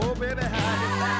Oh, baby, how do you like?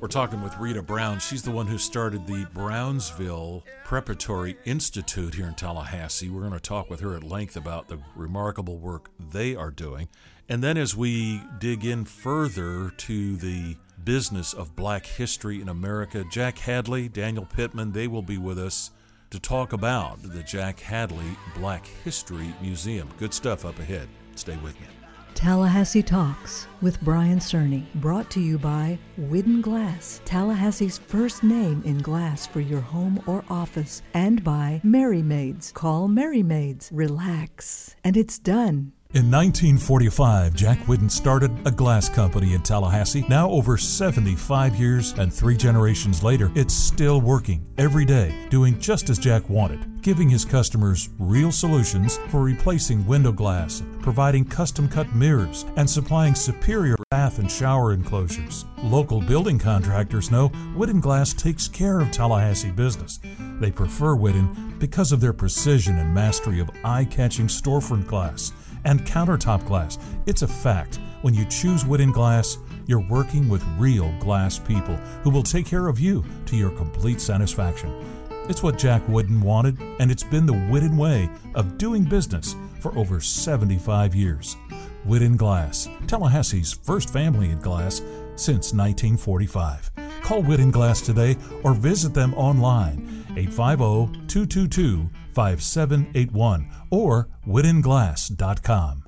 We're talking with Rita Brown. She's the one who started the Brownsville Preparatory Institute here in Tallahassee. We're going to talk with her at length about the remarkable work they are doing. And then as we dig in further to the business of Black history in America, Jack Hadley, Daniel Pittman, they will be with us to talk about the Jack Hadley Black History Museum. Good stuff up ahead. Stay with me. Tallahassee Talks with Brian Cerny, brought to you by Whitten Glass, Tallahassee's first name in glass for your home or office, and by Merry Maids. Call Merry Maids, relax, and it's done. In 1945, Jack Whitten started a glass company in Tallahassee. Now over 75 years and three generations later, it's still working every day, doing just as Jack wanted, giving his customers real solutions for replacing window glass, providing custom-cut mirrors, and supplying superior bath and shower enclosures. Local building contractors know Whitten Glass takes care of Tallahassee business. They prefer Whitten because of their precision and mastery of eye-catching storefront glass and countertop glass. It's a fact. When you choose Whitten Glass, you're working with real glass people who will take care of you to your complete satisfaction. It's what Jack Whitten wanted, and it's been the Whitten way of doing business for over 75 years. Whitten Glass, Tallahassee's first family in glass since 1945. Call Whitten Glass today or visit them online, 850-222-5781 or whittenglass.com.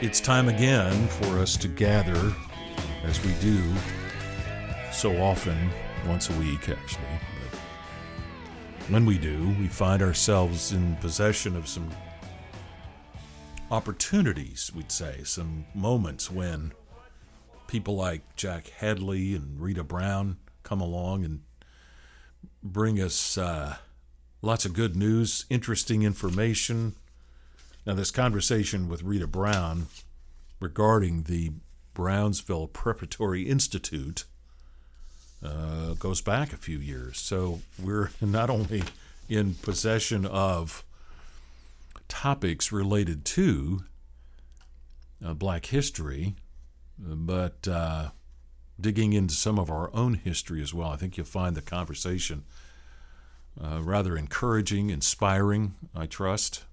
It's time again for us to gather, as we do so often, once a week actually. But when we do, we find ourselves in possession of some opportunities, we'd say, some moments when people like Jack Hadley and Rita Brown come along and bring us lots of good news, interesting information. Now, this conversation with Rita Brown regarding the Brownsville Preparatory Institute goes back a few years. So we're not only in possession of topics related to Black history, but digging into some of our own history as well. I think you'll find the conversation rather encouraging, inspiring, I trust,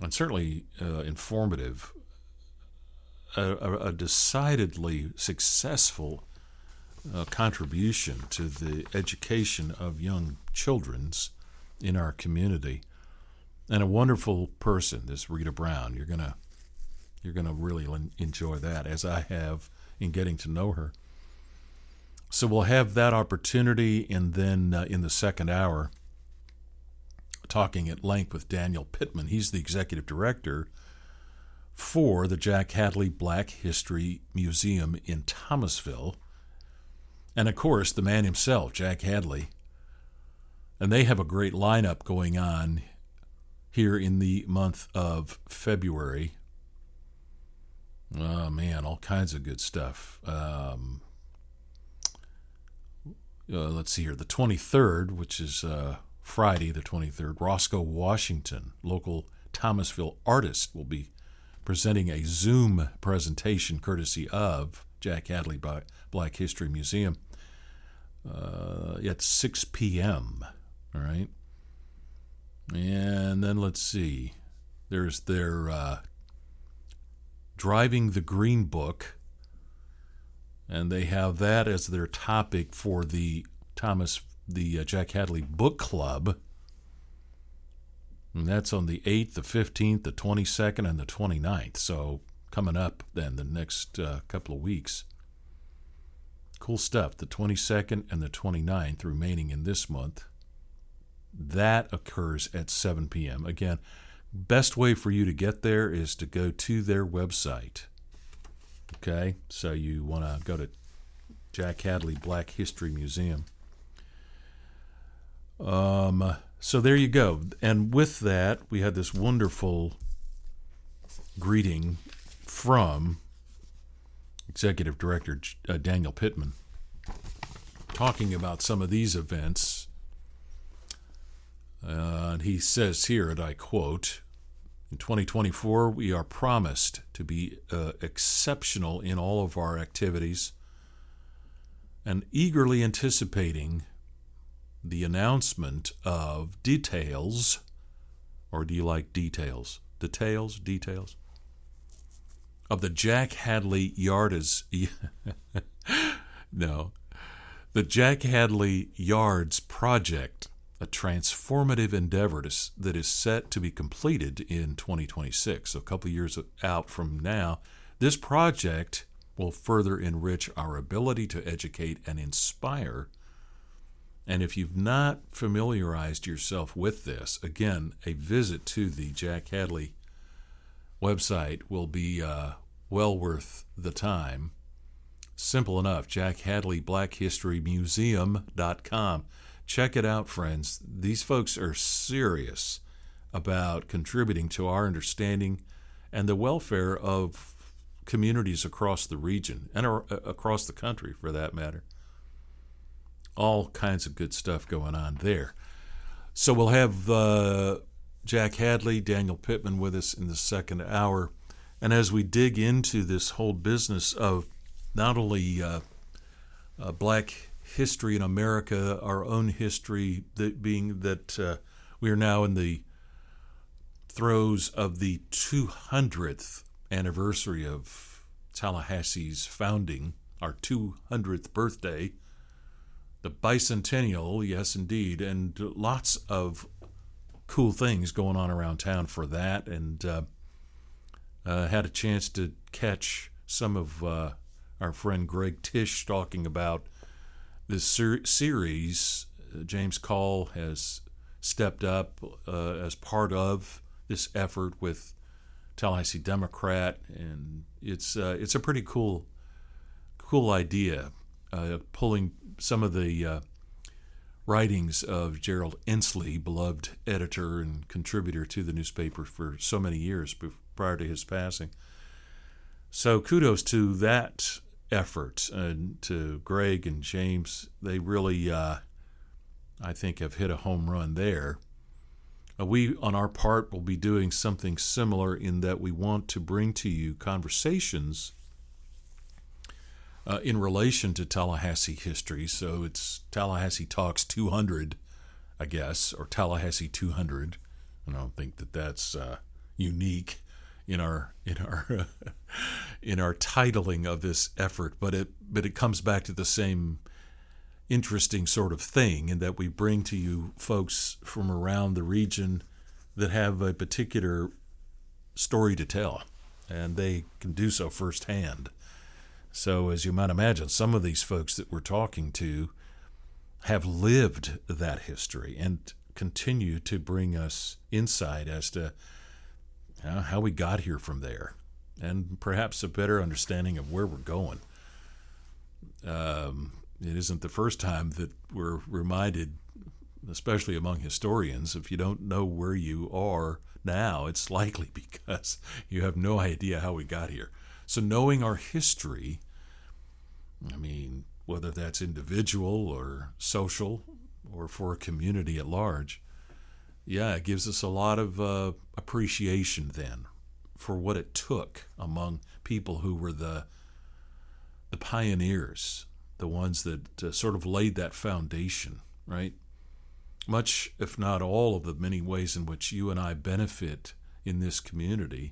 and certainly informative. A decidedly successful contribution to the education of young children in our community. And a wonderful person, this Rita Brown. You're going to really enjoy that, as I have in getting to know her. So we'll have that opportunity, and then in the second hour, talking at length with Daniel Pittman. He's the executive director for the Jack Hadley Black History Museum in Thomasville. And, of course, the man himself, Jack Hadley. And they have a great lineup going on here in the month of February. Oh, man, all kinds of good stuff. Let's see here. The 23rd, which is Friday the 23rd, Roscoe Washington, local Thomasville artist, will be presenting a Zoom presentation courtesy of Jack Hadley Black History Museum at 6 p.m., all right? And then let's see. There's their Driving the Green Book, and they have that as their topic for the Jack Hadley Book Club. And that's on the 8th, the 15th, the 22nd, and the 29th. So coming up then the next couple of weeks. Cool stuff. The 22nd and the 29th remaining in this month. That occurs at 7 p.m. Again, best way for you to get there is to go to their website. Okay, so you want to go to Jack Hadley Black History Museum. So there you go. And with that, we had this wonderful greeting from Executive Director Daniel Pittman, talking about some of these events. And he says here, and I quote, in 2024, we are promised to be exceptional in all of our activities and eagerly anticipating the announcement of details, or do you like details? Details? Details? Of the Jack Hadley Yards. No. The Jack Hadley Yards project, a transformative endeavor that is set to be completed in 2026. So a couple of years out from now, this project will further enrich our ability to educate and inspire. And if you've not familiarized yourself with this, again, a visit to the Jack Hadley website will be well worth the time. Simple enough, Jack Hadley Black History Museum.com. Check it out, friends. These folks are serious about contributing to our understanding and the welfare of communities across the region and across the country, for that matter. All kinds of good stuff going on there. So we'll have Jack Hadley, Daniel Pittman with us in the second hour. And as we dig into this whole business of not only black history in America, our own history, that being that we are now in the throes of the 200th anniversary of Tallahassee's founding, our 200th birthday, the bicentennial, yes indeed, and lots of cool things going on around town for that, and had a chance to catch some of our friend Greg Tisch talking about this series James Call has stepped up as part of this effort with Tallahassee Democrat, and it's a pretty cool idea, pulling some of the writings of Gerald Inslee, beloved editor and contributor to the newspaper for so many years prior to his passing. So kudos to that effort, and to Greg and James. They really, I think, have hit a home run there. We, on our part, will be doing something similar in that we want to bring to you conversations in relation to Tallahassee history. So it's Tallahassee Talks 200, I guess, or Tallahassee 200. And I don't think that that's unique in our in our titling of this effort, but it comes back to the same interesting sort of thing, in that we bring to you folks from around the region that have a particular story to tell, and they can do so firsthand. So as you might imagine, some of these folks that we're talking to have lived that history and continue to bring us insight as to how we got here from there, and perhaps a better understanding of where we're going. It isn't the first time that we're reminded, especially among historians, if you don't know where you are now, it's likely because you have no idea how we got here. So knowing our history, I mean, whether that's individual or social or for a community at large, it gives us a lot of appreciation then for what it took among people who were the pioneers, the ones that sort of laid that foundation, right? Much, if not all, of the many ways in which you and I benefit in this community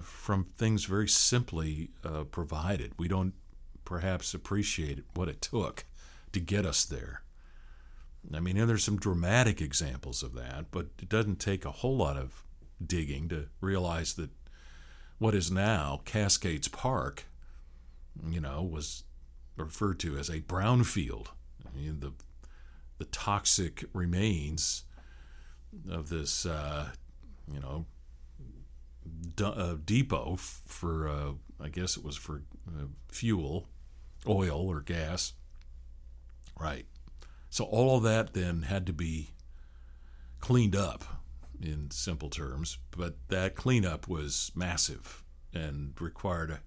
from things very simply provided. We don't perhaps appreciate what it took to get us there. I mean, and there's some dramatic examples of that, but it doesn't take a whole lot of digging to realize that what is now Cascades Park, was referred to as a brownfield. I mean, the toxic remains of this, depot for, I guess it was for fuel, oil or gas, right? So all of that then had to be cleaned up, in simple terms, but that cleanup was massive and required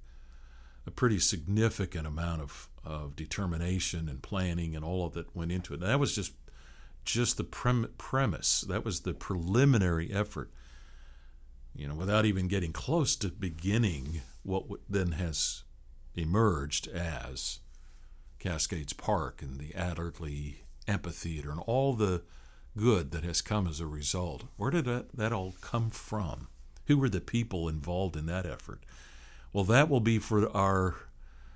a pretty significant amount of determination and planning and all of that went into it. And that was just the premise. That was the preliminary effort, you know, without even getting close to beginning what then has emerged as Cascades Park and the Adderley Amphitheater and all the good that has come as a result. Where did that all come from? Who were the people involved in that effort? Well, that will be for our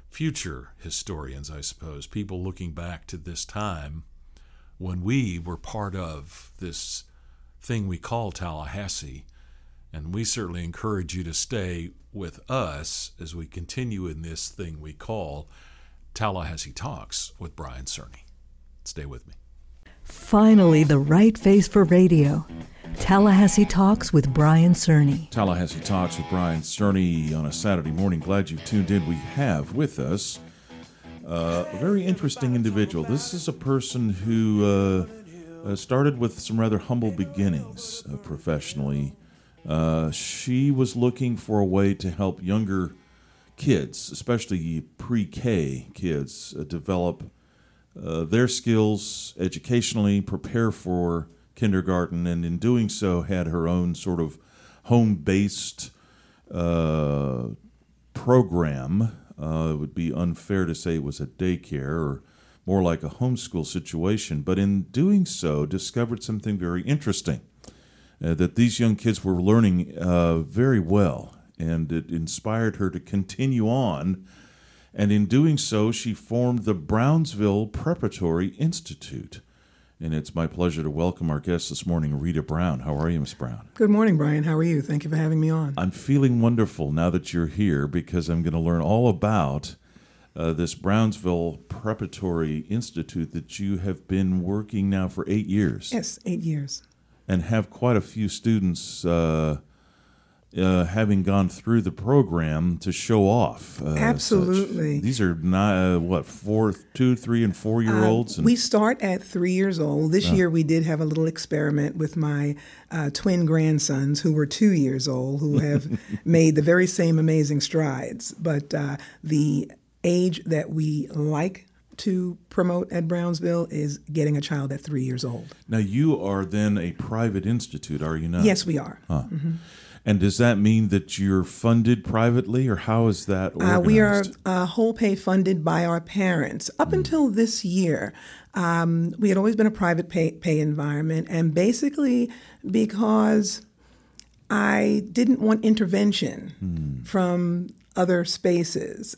future historians, I suppose, people looking back to this time when we were part of this thing we call Tallahassee. And we certainly encourage you to stay with us as we continue in this thing we call Tallahassee Talks with Brian Cerny. Stay with me. Finally, the right face for radio. Tallahassee Talks with Brian Cerny. Tallahassee Talks with Brian Cerny on a Saturday morning. Glad you tuned in. We have with us a very interesting individual. This is a person who started with some rather humble beginnings professionally. She was looking for a way to help younger kids, especially pre-K kids, develop their skills educationally, prepare for kindergarten, and in doing so had her own sort of home-based program. It would be unfair to say it was a daycare or more like a homeschool situation, but in doing so discovered something very interesting, that these young kids were learning very well, and it inspired her to continue on. And in doing so, she formed the Brownsville Preparatory Institute. And it's my pleasure to welcome our guest this morning, Rita Brown. How are you, Ms. Brown? Good morning, Brian. How are you? Thank you for having me on. I'm feeling wonderful now that you're here because I'm going to learn all about this Brownsville Preparatory Institute that you have been working now for 8 years. Yes, 8 years. And have quite a few students having gone through the program to show off. Absolutely. These are, not what, 2, 3, and 4-year-olds? We start at 3 years old. This year we did have a little experiment with my twin grandsons who were 2 years old, who have made the very same amazing strides. But the age that we like to promote at Brownsville is getting a child at 3 years old. Now, you are then a private institute, are you not? Yes, we are. Huh. Mm-hmm. And does that mean that you're funded privately, or how is that organized? We are whole pay funded by our parents. Up until this year, we had always been a private pay environment, and basically because I didn't want intervention from other spaces.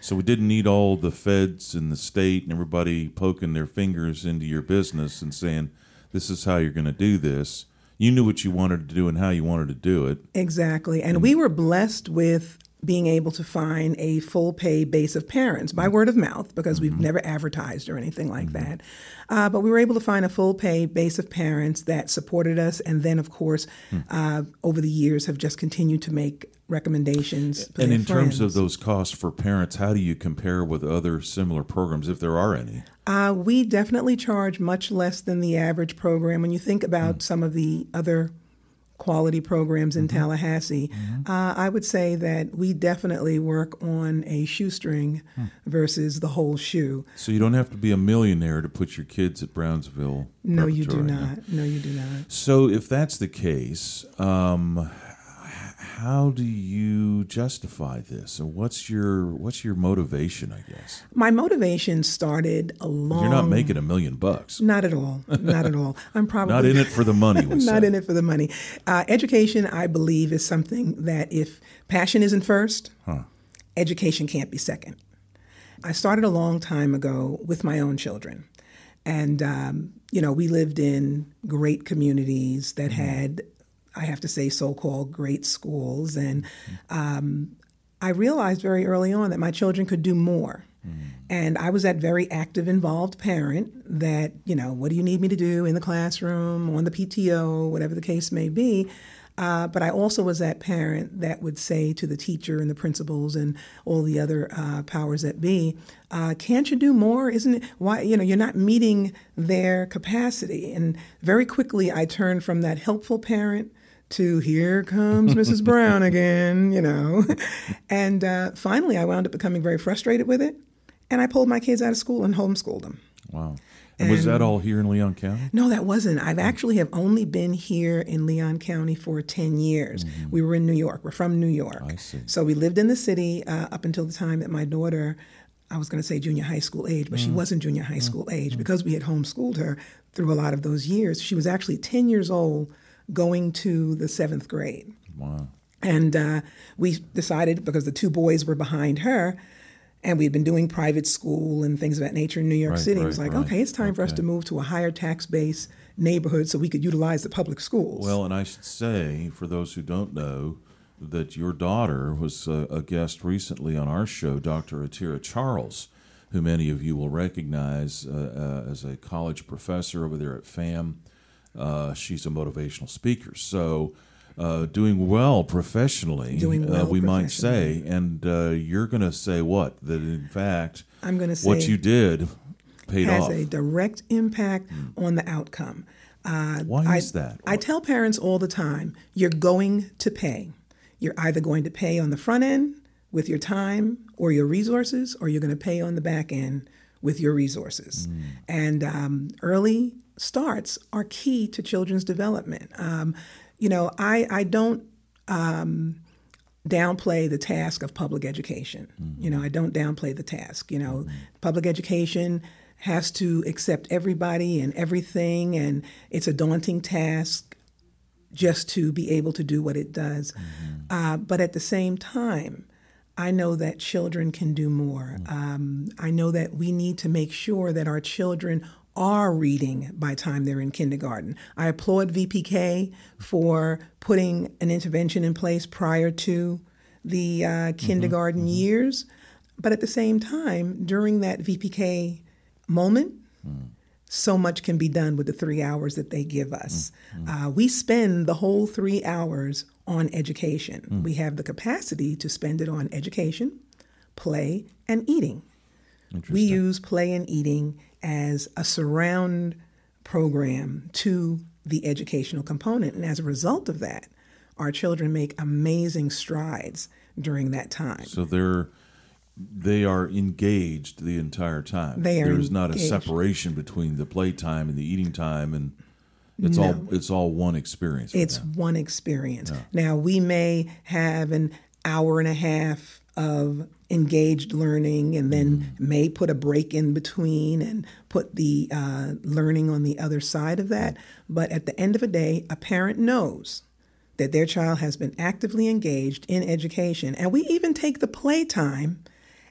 So we didn't need all the feds and the state and everybody poking their fingers into your business and saying, this is how you're going to do this. You knew what you wanted to do and how you wanted to do it. Exactly. And we were blessed with being able to find a full pay base of parents by word of mouth, because we've never advertised or anything like that. But we were able to find a full pay base of parents that supported us. And then, of course, over the years have just continued to make recommendations. And in terms of those costs for parents, how do you compare with other similar programs, if there are any? We definitely charge much less than the average program. When you think about some of the other quality programs in Tallahassee, I would say that we definitely work on a shoestring versus the whole shoe. So you don't have to be a millionaire to put your kids at Brownsville. No, you do not. No, you do not. So if that's the case, how do you justify this? And what's your motivation, I guess? My motivation started You're not making $1 million bucks. Not at all. Not at all. I'm probably not in it for the money. In it for the money. Education, I believe, is something that if passion isn't first, education can't be second. I started a long time ago with my own children. And, you know, we lived in great communities that had, I have to say, so-called great schools. And I realized very early on that my children could do more. And I was that very active, involved parent that, you know, what do you need me to do in the classroom, on the PTO, whatever the case may be. But I also was that parent that would say to the teacher and the principals and all the other powers that be, can't you do more? Isn't it why, you know, you're not meeting their capacity? And very quickly I turned from that helpful parent to here comes Mrs. Brown again, you know. And finally I wound up becoming very frustrated with it. And I pulled my kids out of school and homeschooled them. Wow. And was that all here in Leon County? No, that wasn't. I've actually have only been here in Leon County for 10 years. Mm-hmm. We were in New York. We're from New York. I see. So we lived in the city up until the time that my daughter, I was going to say junior high school age, but she wasn't junior high school age because we had homeschooled her through a lot of those years. She was actually 10 years old going to the seventh grade. Wow. And we decided, because the two boys were behind her, and we had been doing private school and things of that nature in New York City. It was like, okay, it's time for us to move to a higher tax base neighborhood so we could utilize the public schools. Well, and I should say, for those who don't know, that your daughter was a guest recently on our show, Dr. Atira Charles, who many of you will recognize as a college professor over there at FAM. She's a motivational speaker. So doing well professionally, might say, and you're going to say what? That in fact, I'm going to say what you did paid off. Has a direct impact on the outcome. Why is that? I tell parents all the time, you're going to pay. You're either going to pay on the front end with your time or your resources, or you're going to pay on the back end with your resources. And early starts are key to children's development. You know, I don't downplay the task of public education. You know, I don't downplay the task. You know, public education has to accept everybody and everything, and it's a daunting task just to be able to do what it does. But at the same time, I know that children can do more. I know that we need to make sure that our children are reading by time they're in kindergarten. I applaud VPK for putting an intervention in place prior to the kindergarten years. But at the same time, during that VPK moment, so much can be done with the 3 hours that they give us. We spend the whole 3 hours on education. We have the capacity to spend it on education, play, and eating. We use play and eating as a surround program to the educational component. And as a result of that, our children make amazing strides during that time. So they are engaged the entire time. There's not a separation between the playtime and the eating time, and it's all one experience. It's one experience. Yeah. Now, we may have an hour and a half of engaged learning, and then may put a break in between and put the learning on the other side of that. But at the end of the day, a parent knows that their child has been actively engaged in education. And we even take the playtime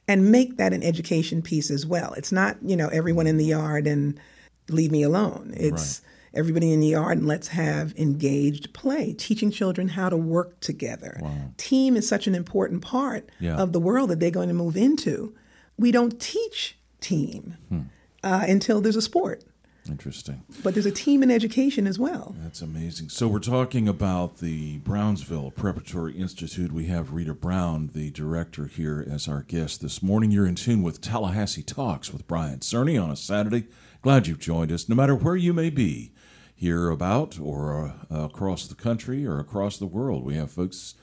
and make that an education piece as well. It's not, you know, everyone in the yard and leave me alone. It's everybody in the yard, and let's have engaged play, teaching children how to work together. Wow. Team is such an important part of the world that they're going to move into. We don't teach team until there's a sport. Interesting. But there's a team in education as well. That's amazing. So we're talking about the Brownsville Preparatory Institute. We have Rita Brown, the director, here as our guest this morning. You're in tune with Tallahassee Talks with Brian Cerny on a Saturday. Glad you've joined us. No matter where you may be, here about or across the country or across the world, we have folks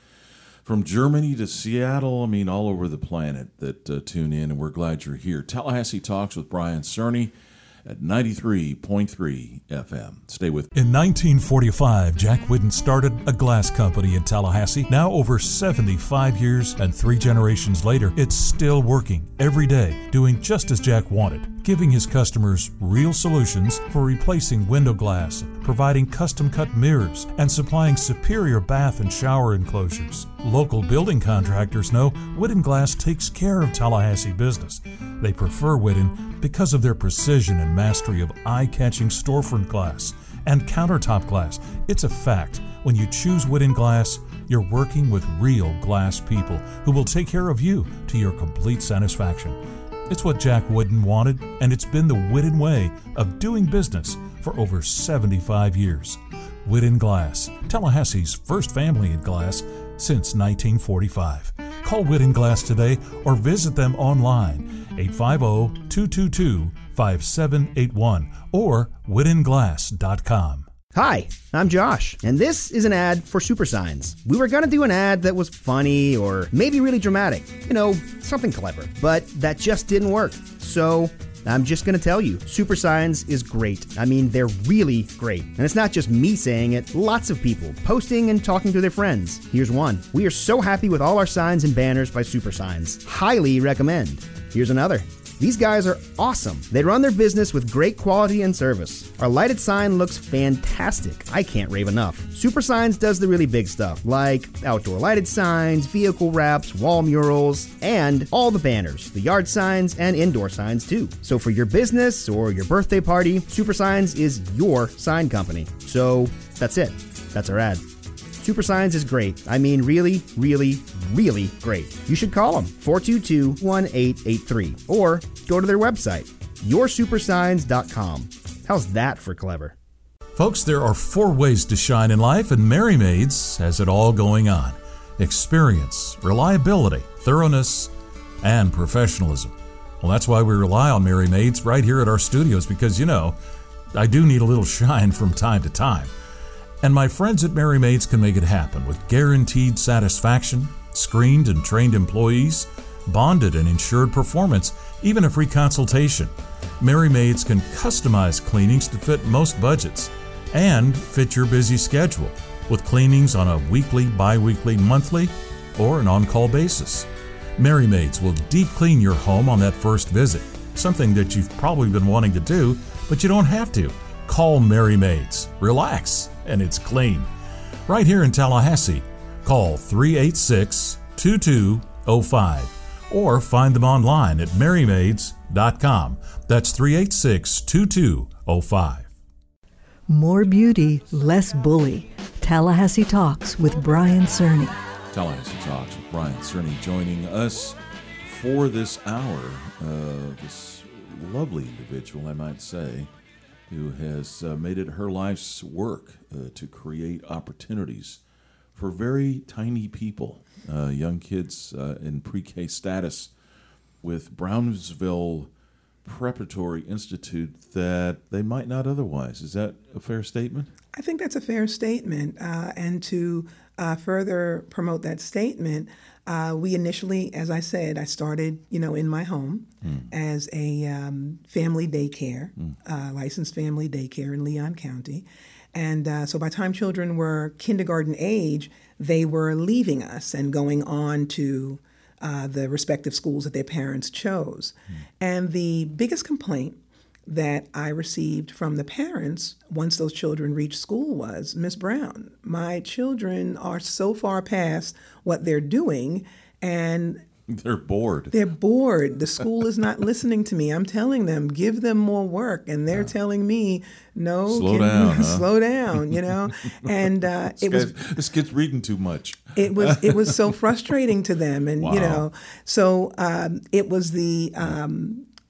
from Germany to Seattle, I mean, all over the planet that tune in, and we're glad you're here. Tallahassee Talks with Brian Cerny at 93.3 FM. Stay with me. In 1945, Jack Whitten started a glass company in Tallahassee. Now over 75 years and three generations later, it's still working every day, doing just as Jack wanted, giving his customers real solutions for replacing window glass, providing custom-cut mirrors, and supplying superior bath and shower enclosures. Local building contractors know Whitten Glass takes care of Tallahassee business. They prefer Whitten because of their precision and mastery of eye-catching storefront glass and countertop glass. It's a fact. When you choose Whitten Glass, you're working with real glass people who will take care of you to your complete satisfaction. It's what Jack Whitten wanted, and it's been the Whitten way of doing business for over 75 years. Whitten Glass, Tallahassee's first family in glass since 1945. Call Whitten Glass today or visit them online, 850-222-5781 or whittenglass.com. Hi, I'm Josh, and this is an ad for Super Signs. We were going to do an ad that was funny or maybe really dramatic, you know, something clever, but that just didn't work. So I'm just going to tell you, Super Signs is great. I mean, they're really great. And it's not just me saying it, lots of people posting and talking to their friends. Here's one. We are so happy with all our signs and banners by Super Signs. Highly recommend. Here's another. These guys are awesome. They run their business with great quality and service. Our lighted sign looks fantastic. I can't rave enough. Super Signs does the really big stuff, like outdoor lighted signs, vehicle wraps, wall murals, and all the banners, the yard signs, and indoor signs too. So for your business or your birthday party, Super Signs is your sign company. So that's it. That's our ad. Super Signs is great. I mean, really, really, really great. You should call them, 422-1883, or go to their website, yoursupersigns.com. How's that for clever? Folks, there are 4 ways to shine in life, and Merry Maids has it all going on. Experience, reliability, thoroughness, and professionalism. Well, that's why we rely on Merry Maids right here at our studios, because, you know, I do need a little shine from time to time. And my friends at Merry Maids can make it happen with guaranteed satisfaction, screened and trained employees, bonded and insured performance, even a free consultation. Merry Maids can customize cleanings to fit most budgets and fit your busy schedule with cleanings on a weekly, bi-weekly, monthly, or an on-call basis. Merry Maids will deep clean your home on that first visit, something that you've probably been wanting to do, but you don't have to. Call Merry Maids. Relax. And it's clean. Right here in Tallahassee, call 386-2205 or find them online at merrymaids.com. That's 386-2205. More beauty, less bully. Tallahassee Talks with Brian Cerny. Tallahassee Talks with Brian Cerny joining us for this hour. This lovely individual, I might say, who has made it her life's work to create opportunities for very tiny people, young kids in pre-K status, with Brownsville Preparatory Institute that they might not otherwise. Is that a fair statement? I think that's a fair statement. And to further promote that statement, we initially, as I said, I started, in my home as a family daycare, licensed family daycare in Leon County. And so by the time children were kindergarten age, they were leaving us and going on to the respective schools that their parents chose. And the biggest complaint that I received from the parents once those children reached school was, Miss Brown, my children are so far past what they're doing and they're bored. They're bored. The school is not listening to me. I'm telling them, give them more work. And they're telling me, no, slow down, And this kid's reading too much. It was so frustrating to them. And, so it was the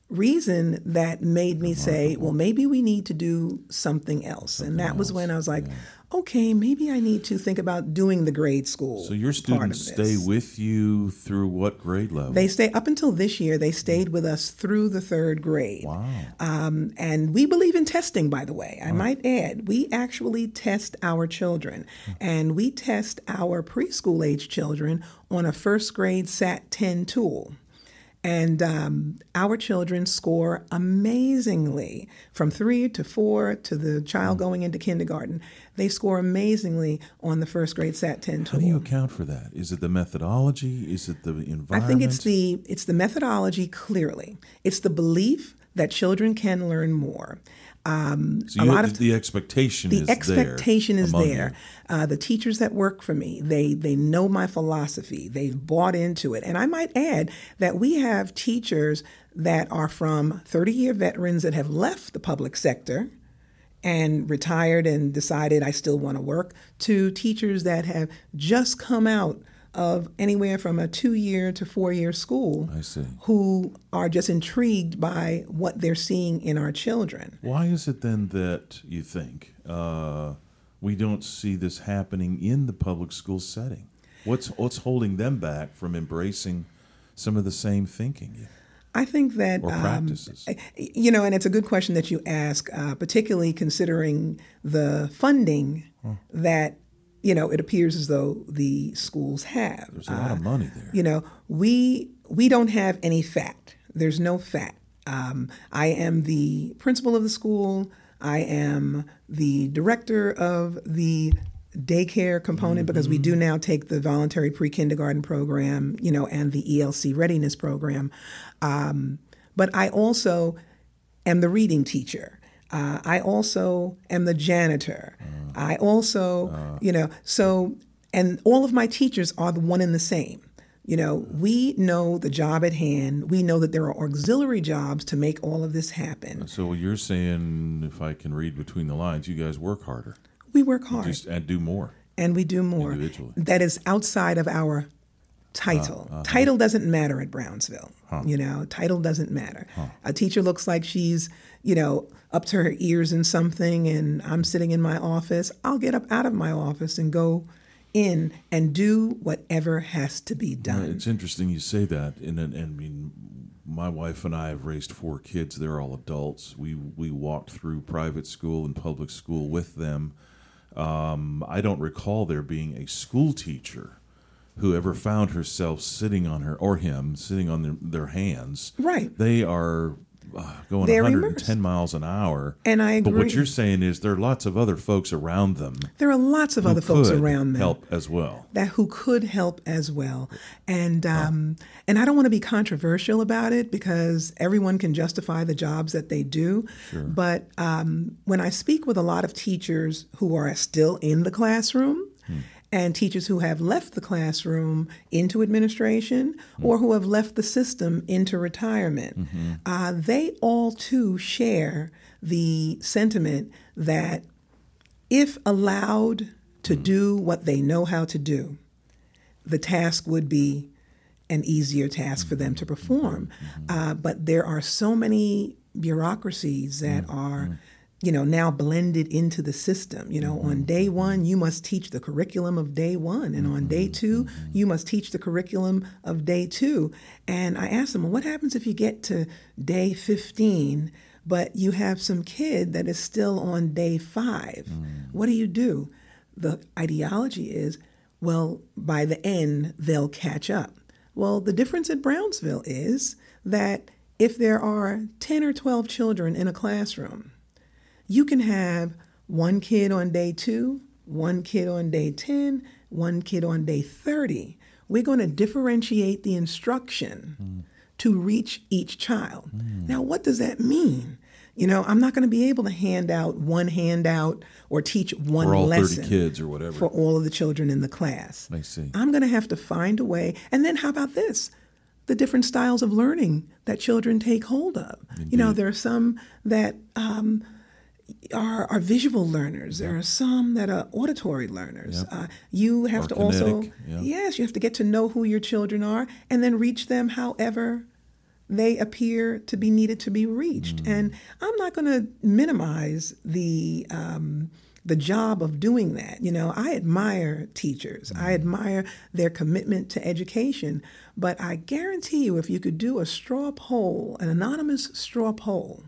reason that made me say, well, maybe we need to do something else. And that was when I was like, okay, maybe I need to think about doing the grade school. So your students stay with you through what grade level? They stay up until this year. They stayed with us through the third grade. Wow. And we believe in testing, by the way. I might add, we actually test our children. And we test our preschool age children on a first grade SAT 10 tool. And our children score amazingly from 3 to 4 to the child going into kindergarten. They score amazingly on the first grade SAT 10 tool. How do you account for that? Is it the methodology? Is it the environment? I think it's the methodology, clearly. It's the belief that children can learn more. So the expectation is there. The expectation is there. The teachers that work for me, they know my philosophy. They've bought into it. And I might add that we have teachers that are from 30-year veterans that have left the public sector and retired and decided I still want to work, to teachers that have just come out of anywhere from a 2-year to 4-year school who are just intrigued by what they're seeing in our children. Why is it then that you think we don't see this happening in the public school setting. What's holding them back from embracing some of the same thinking? I think that, or practices. You know, and it's a good question that you ask, particularly considering the funding that, you know, it appears as though the schools have. There's a lot of money there. You know, we don't have any fat. There's no fat. I am the principal of the school. I am the director of the daycare component, mm-hmm. because we do now take the voluntary pre-kindergarten program, you know, and the ELC readiness program. But I also am the reading teacher. I also am the janitor. I also, you know, so, and all of my teachers are the one and the same. You know, we know the job at hand. We know that there are auxiliary jobs to make all of this happen. So you're saying, if I can read between the lines, you guys work harder. We work hard. And do more. And we do more. Individually. That is outside of our title. Title doesn't matter at Brownsville. You know, title doesn't matter. A teacher looks like she's, you know, up to her ears in something, and I'm sitting in my office. I'll get up out of my office and go in and do whatever has to be done. It's interesting you say that. And I mean, my wife and I have raised four kids. They're all adults. We walked through private school and public school with them. I don't recall there being a school teacher who ever found herself sitting on her or him sitting on their hands. Right. They are going they're 110 immersed. Miles an hour. And I agree. But what you're saying is there are lots of other folks around them. There are lots of other folks around them help as well. That who could help as well. And and I don't want to be controversial about it because everyone can justify the jobs that they do. Sure. But when I speak with a lot of teachers who are still in the classroom and teachers who have left the classroom into administration or who have left the system into retirement, they all too share the sentiment that if allowed to do what they know how to do, the task would be an easier task for them to perform. But there are so many bureaucracies that are you know, now blended into the system. You know, on day one, you must teach the curriculum of day one. And on day two, you must teach the curriculum of day two. And I asked them, well, what happens if you get to day 15, but you have some kid that is still on day 5? What do you do? The ideology is, well, by the end, they'll catch up. Well, the difference at Brownsville is that if there are 10 or 12 children in a classroom, you can have one kid on day 2, one kid on day 10, one kid on day 30. We're going to differentiate the instruction to reach each child. Now, what does that mean? You know, I'm not going to be able to hand out one handout or teach one for all lesson 30 kids or whatever. For all of the children in the class. I see. I'm going to have to find a way. And then how about this? The different styles of learning that children take hold of. Indeed. You know, there are some that are visual learners. There are some that are auditory learners. You have to kinetic, also, yes, you have to get to know who your children are and then reach them however they appear to be needed to be reached. And I'm not going to minimize the job of doing that. You know, I admire teachers. I admire their commitment to education. But I guarantee you, if you could do a straw poll, an anonymous straw poll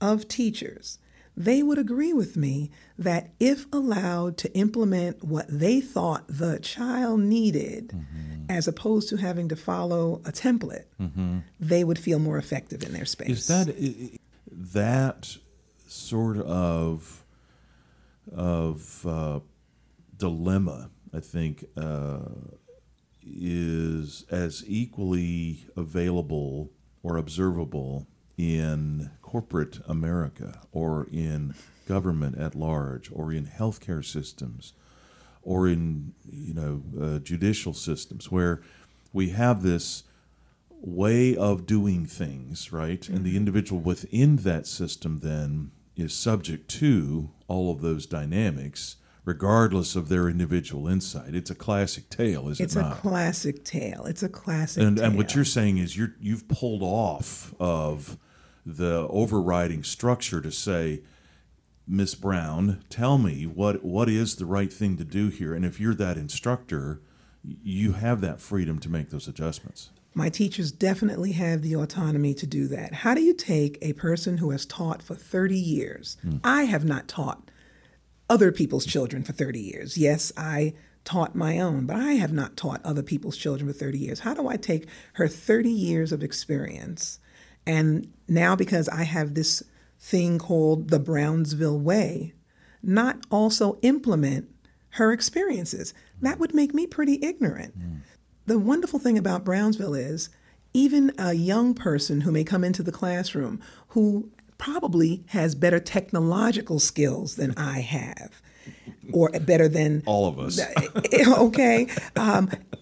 of teachers, they would agree with me that if allowed to implement what they thought the child needed, as opposed to having to follow a template, they would feel more effective in their space. Is that sort of dilemma, I think, is as equally available or observable in corporate America or in government at large or in healthcare systems or in, you know, judicial systems where we have this way of doing things, right? And the individual within that system then is subject to all of those dynamics regardless of their individual insight. It's a classic tale, is it not? It's a classic tale. It's a classic tale. And what you're saying is you've pulled off of the overriding structure to say Miss Brown, tell me what is the right thing to do here? And if you're that instructor, you have that freedom to make those adjustments. My teachers definitely have the autonomy to do that. How do you take a person who has taught for 30 years? Mm. I have not taught other people's children for 30 years. Yes, I taught my own, but I have not taught other people's children for 30 years. How do I take her 30 years of experience? And now, because I have this thing called the Brownsville Way, not also implement her experiences? That would make me pretty ignorant. Mm. The wonderful thing about Brownsville is even a young person who may come into the classroom who probably has better technological skills than I have, or better than all of us, okay,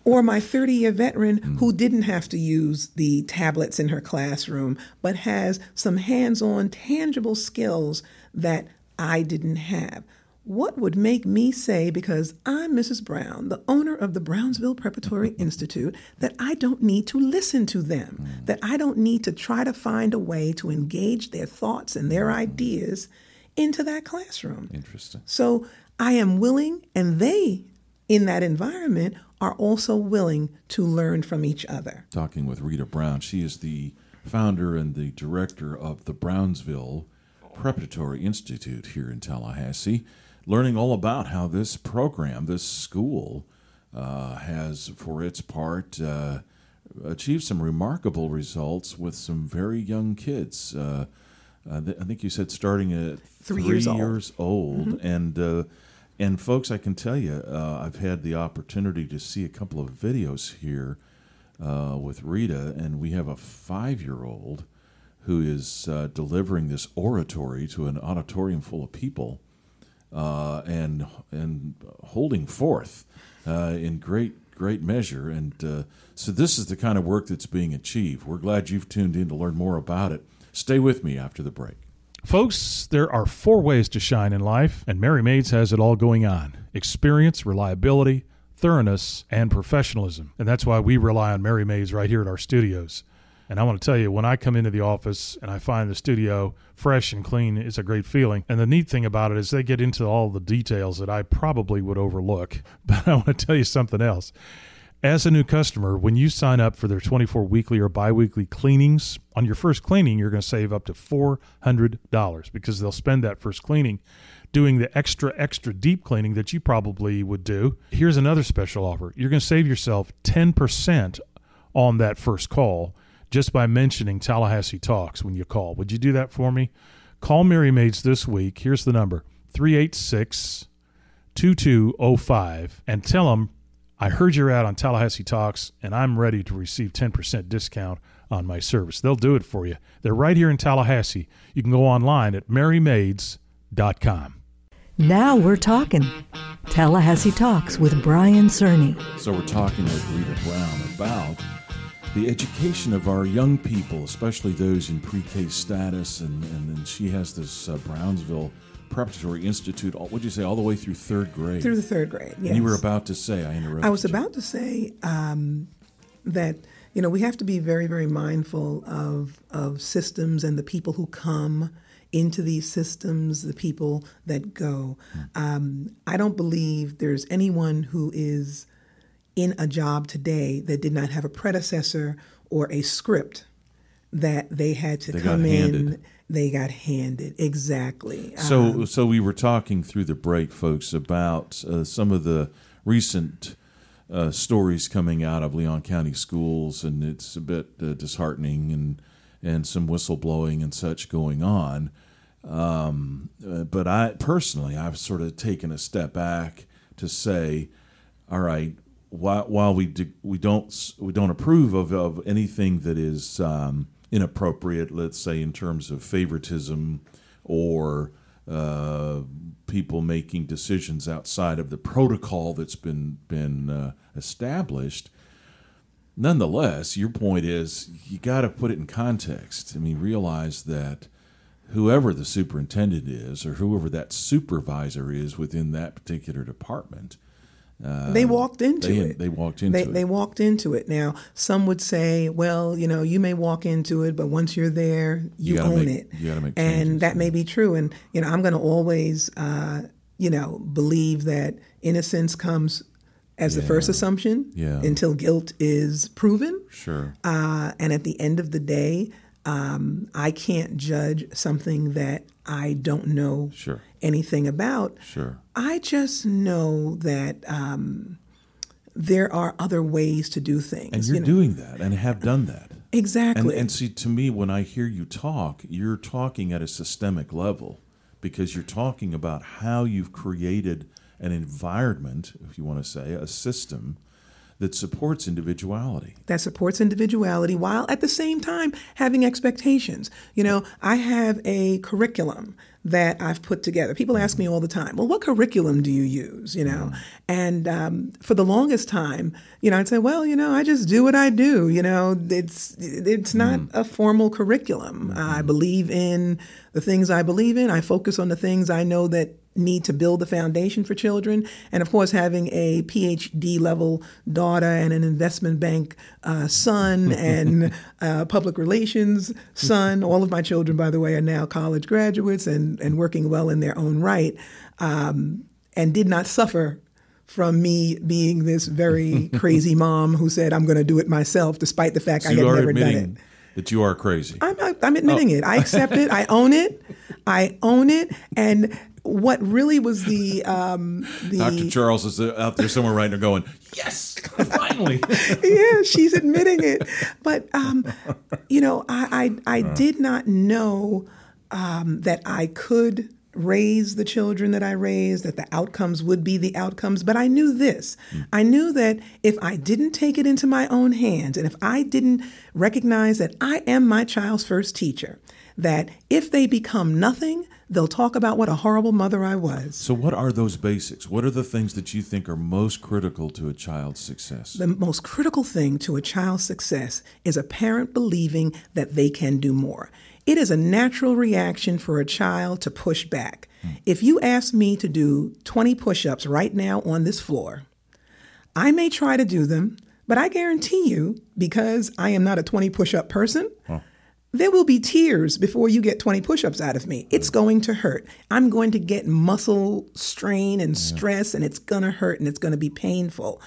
or my 30-year veteran who didn't have to use the tablets in her classroom, but has some hands-on, tangible skills that I didn't have. What would make me say, because I'm Mrs. Brown, the owner of the Brownsville Preparatory Institute, that I don't need to listen to them, that I don't need to try to find a way to engage their thoughts and their ideas into that classroom? Interesting. So I am willing, and they, in that environment, are also willing to learn from each other. Talking with Rita Brown, she is the founder and the director of the Brownsville Preparatory Institute here in Tallahassee, learning all about how this program, this school, has, for its part, achieved some remarkable results with some very young kids. I think you said starting at three years old. Mm-hmm. And folks, I can tell you, I've had the opportunity to see a couple of videos here with Rita, and we have a 5-year-old who is delivering this oratory to an auditorium full of people, and holding forth in great measure. And so this is the kind of work that's being achieved. We're glad you've tuned in to learn more about it. Stay with me after the break. Folks, there are 4 ways to shine in life, and Merry Maids has it all going on. Experience, reliability, thoroughness, and professionalism. And that's why we rely on Merry Maids right here at our studios. And I want to tell you, when I come into the office and I find the studio fresh and clean, it's a great feeling. And the neat thing about it is they get into all the details that I probably would overlook. But I want to tell you something else. As a new customer, when you sign up for their 24 weekly or biweekly cleanings, on your first cleaning, you're going to save up to $400 because they'll spend that first cleaning doing the extra deep cleaning that you probably would do. Here's another special offer. You're going to save yourself 10% on that first call just by mentioning Tallahassee Talks when you call. Would you do that for me? Call Merry Maids this week. Here's the number, 386-2205, and tell them, I heard you're out on Tallahassee Talks, and I'm ready to receive 10% discount on my service. They'll do it for you. They're right here in Tallahassee. You can go online at merrymaids.com. Now we're talking. Tallahassee Talks with Brian Cerny. So we're talking with Rita Brown about the education of our young people, especially those in pre-K status, and she has this Brownsville Preparatory Institute, what'd you say, all the way through third grade? Through the third grade, yes. And you were about to say, I interrupted you. I was about to say that, you know, we have to be very, very mindful of systems and the people who come into these systems, the people that go. I don't believe there's anyone who is in a job today that did not have a predecessor or a script that they had to come in. They got handed, exactly. So we were talking through the break, folks, about some of the recent stories coming out of Leon County Schools, and it's a bit disheartening, and some whistleblowing and such going on. But I personally, I've sort of taken a step back to say, all right, while we don't approve of anything that is inappropriate, let's say, in terms of favoritism or people making decisions outside of the protocol that's been established. Nonetheless, your point is you got to put it in context. I mean, realize that whoever the superintendent is or whoever that supervisor is within that particular department They walked into it. Now, some would say, well, you know, you may walk into it, but once you're there, you own it. You gotta make changes, and that may be true. And, you know, I'm going to always, believe that innocence comes as the first assumption until guilt is proven. Sure. And at the end of the day, I can't judge something that I don't know anything about. Sure. I just know that there are other ways to do things. And you're doing that and have done that. Exactly. And see, to me, when I hear you talk, you're talking at a systemic level because you're talking about how you've created an environment, if you want to say, a system that supports individuality. That supports individuality while at the same time having expectations. You know, I have a curriculum that I've put together. People ask me all the time, well, what curriculum do you use, you know? And for the longest time, you know, I'd say, well, you know, I just do what I do. You know, it's not a formal curriculum. I believe in the things I believe in. I focus on the things I know that need to build the foundation for children. And of course, having a PhD level daughter and an investment bank son and public relations son, all of my children, by the way, are now college graduates and working well in their own right, and did not suffer from me being this very crazy mom who said, I'm going to do it myself, despite the fact I had never done it. That you are crazy. I'm admitting it. I accept it. I own it. And what really was the Dr. Charles is out there somewhere right now going, yes, finally. Yeah, she's admitting it. But, you know, I did not know that I could raise the children that I raised, that the outcomes would be the outcomes. But I knew this. I knew that if I didn't take it into my own hands and if I didn't recognize that I am my child's first teacher, that if they become nothing, they'll talk about what a horrible mother I was. So what are those basics? What are the things that you think are most critical to a child's success? The most critical thing to a child's success is a parent believing that they can do more. It is a natural reaction for a child to push back. If you ask me to do 20 push-ups right now on this floor, I may try to do them, but I guarantee you, because I am not a 20 push-up person, there will be tears before you get 20 push-ups out of me. It's going to hurt. I'm going to get muscle strain and stress, and it's going to hurt, and it's going to be painful.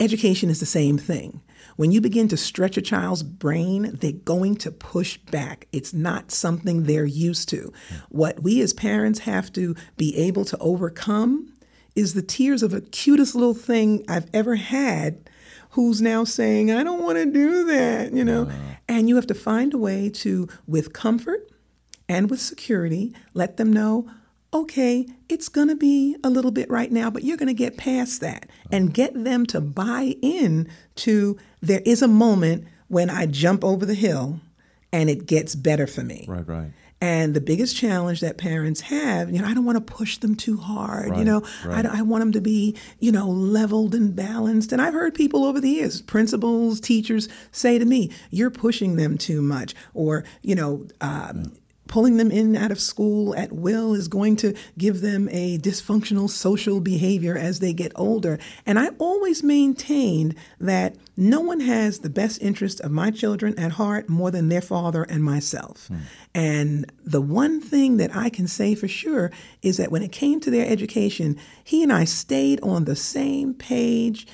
Education is the same thing. When you begin to stretch a child's brain, they're going to push back. It's not something they're used to. What we as parents have to be able to overcome is the tears of the cutest little thing I've ever had who's now saying, I don't want to do that, you know. And you have to find a way to, with comfort and with security, let them know, okay, it's going to be a little bit right now, but you're going to get past that and get them to buy in to there is a moment when I jump over the hill and it gets better for me. Right, right. And the biggest challenge that parents have, you know, I don't want to push them too hard. Right, you know, right. I want them to be, you know, leveled and balanced. And I've heard people over the years, principals, teachers say to me, you're pushing them too much or, you know, pulling them in out of school at will is going to give them a dysfunctional social behavior as they get older. And I always maintained that no one has the best interest of my children at heart more than their father and myself. And the one thing that I can say for sure is that when it came to their education, he and I stayed on the same page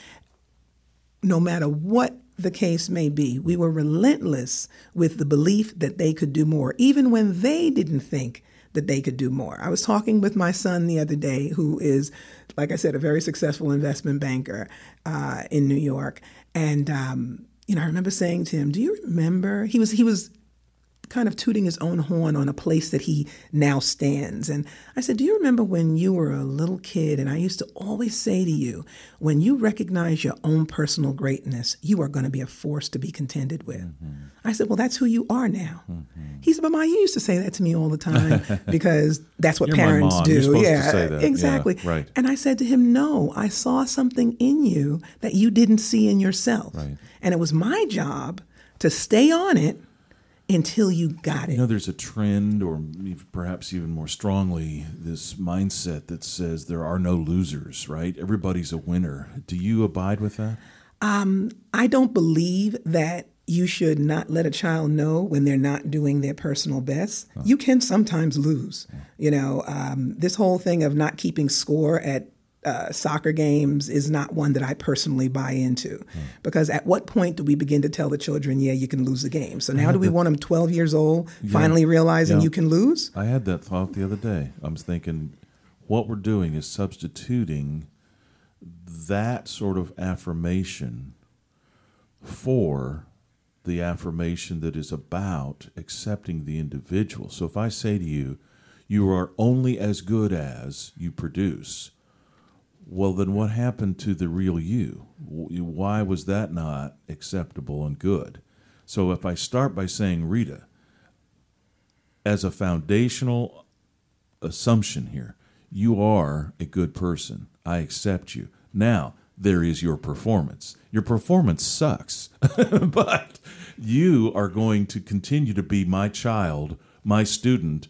no matter what the case may be. We were relentless with the belief that they could do more, even when they didn't think that they could do more. I was talking with my son the other day, who is, like I said, a very successful investment banker in New York. And, you know, I remember saying to him, do you remember? He was kind of tooting his own horn on a place that he now stands. And I said, do you remember when you were a little kid and I used to always say to you, when you recognize your own personal greatness, you are going to be a force to be contended with. I said, well, that's who you are now. He said, but Ma, you used to say that to me all the time because that's what parents do. You're supposed to say that. Exactly. Yeah, right. And I said to him, no, I saw something in you that you didn't see in yourself. Right. And it was my job to stay on it until you got it. You know, there's a trend, or perhaps even more strongly, this mindset that says there are no losers, right? Everybody's a winner. Do you abide with that? I don't believe that you should not let a child know when they're not doing their personal best. Oh. You can sometimes lose. Oh. You know, this whole thing of not keeping score at soccer games is not one that I personally buy into, because at what point do we begin to tell the children, yeah, you can lose the game? So now do we want them 12 years old, finally realizing you can lose? I had that thought the other day. I was thinking what we're doing is substituting that sort of affirmation for the affirmation that is about accepting the individual. So if I say to you, you are only as good as you produce, well, then what happened to the real you? Why was that not acceptable and good? So if I start by saying, Rita, as a foundational assumption here, you are a good person. I accept you. Now, there is your performance. Your performance sucks, but you are going to continue to be my child, my student,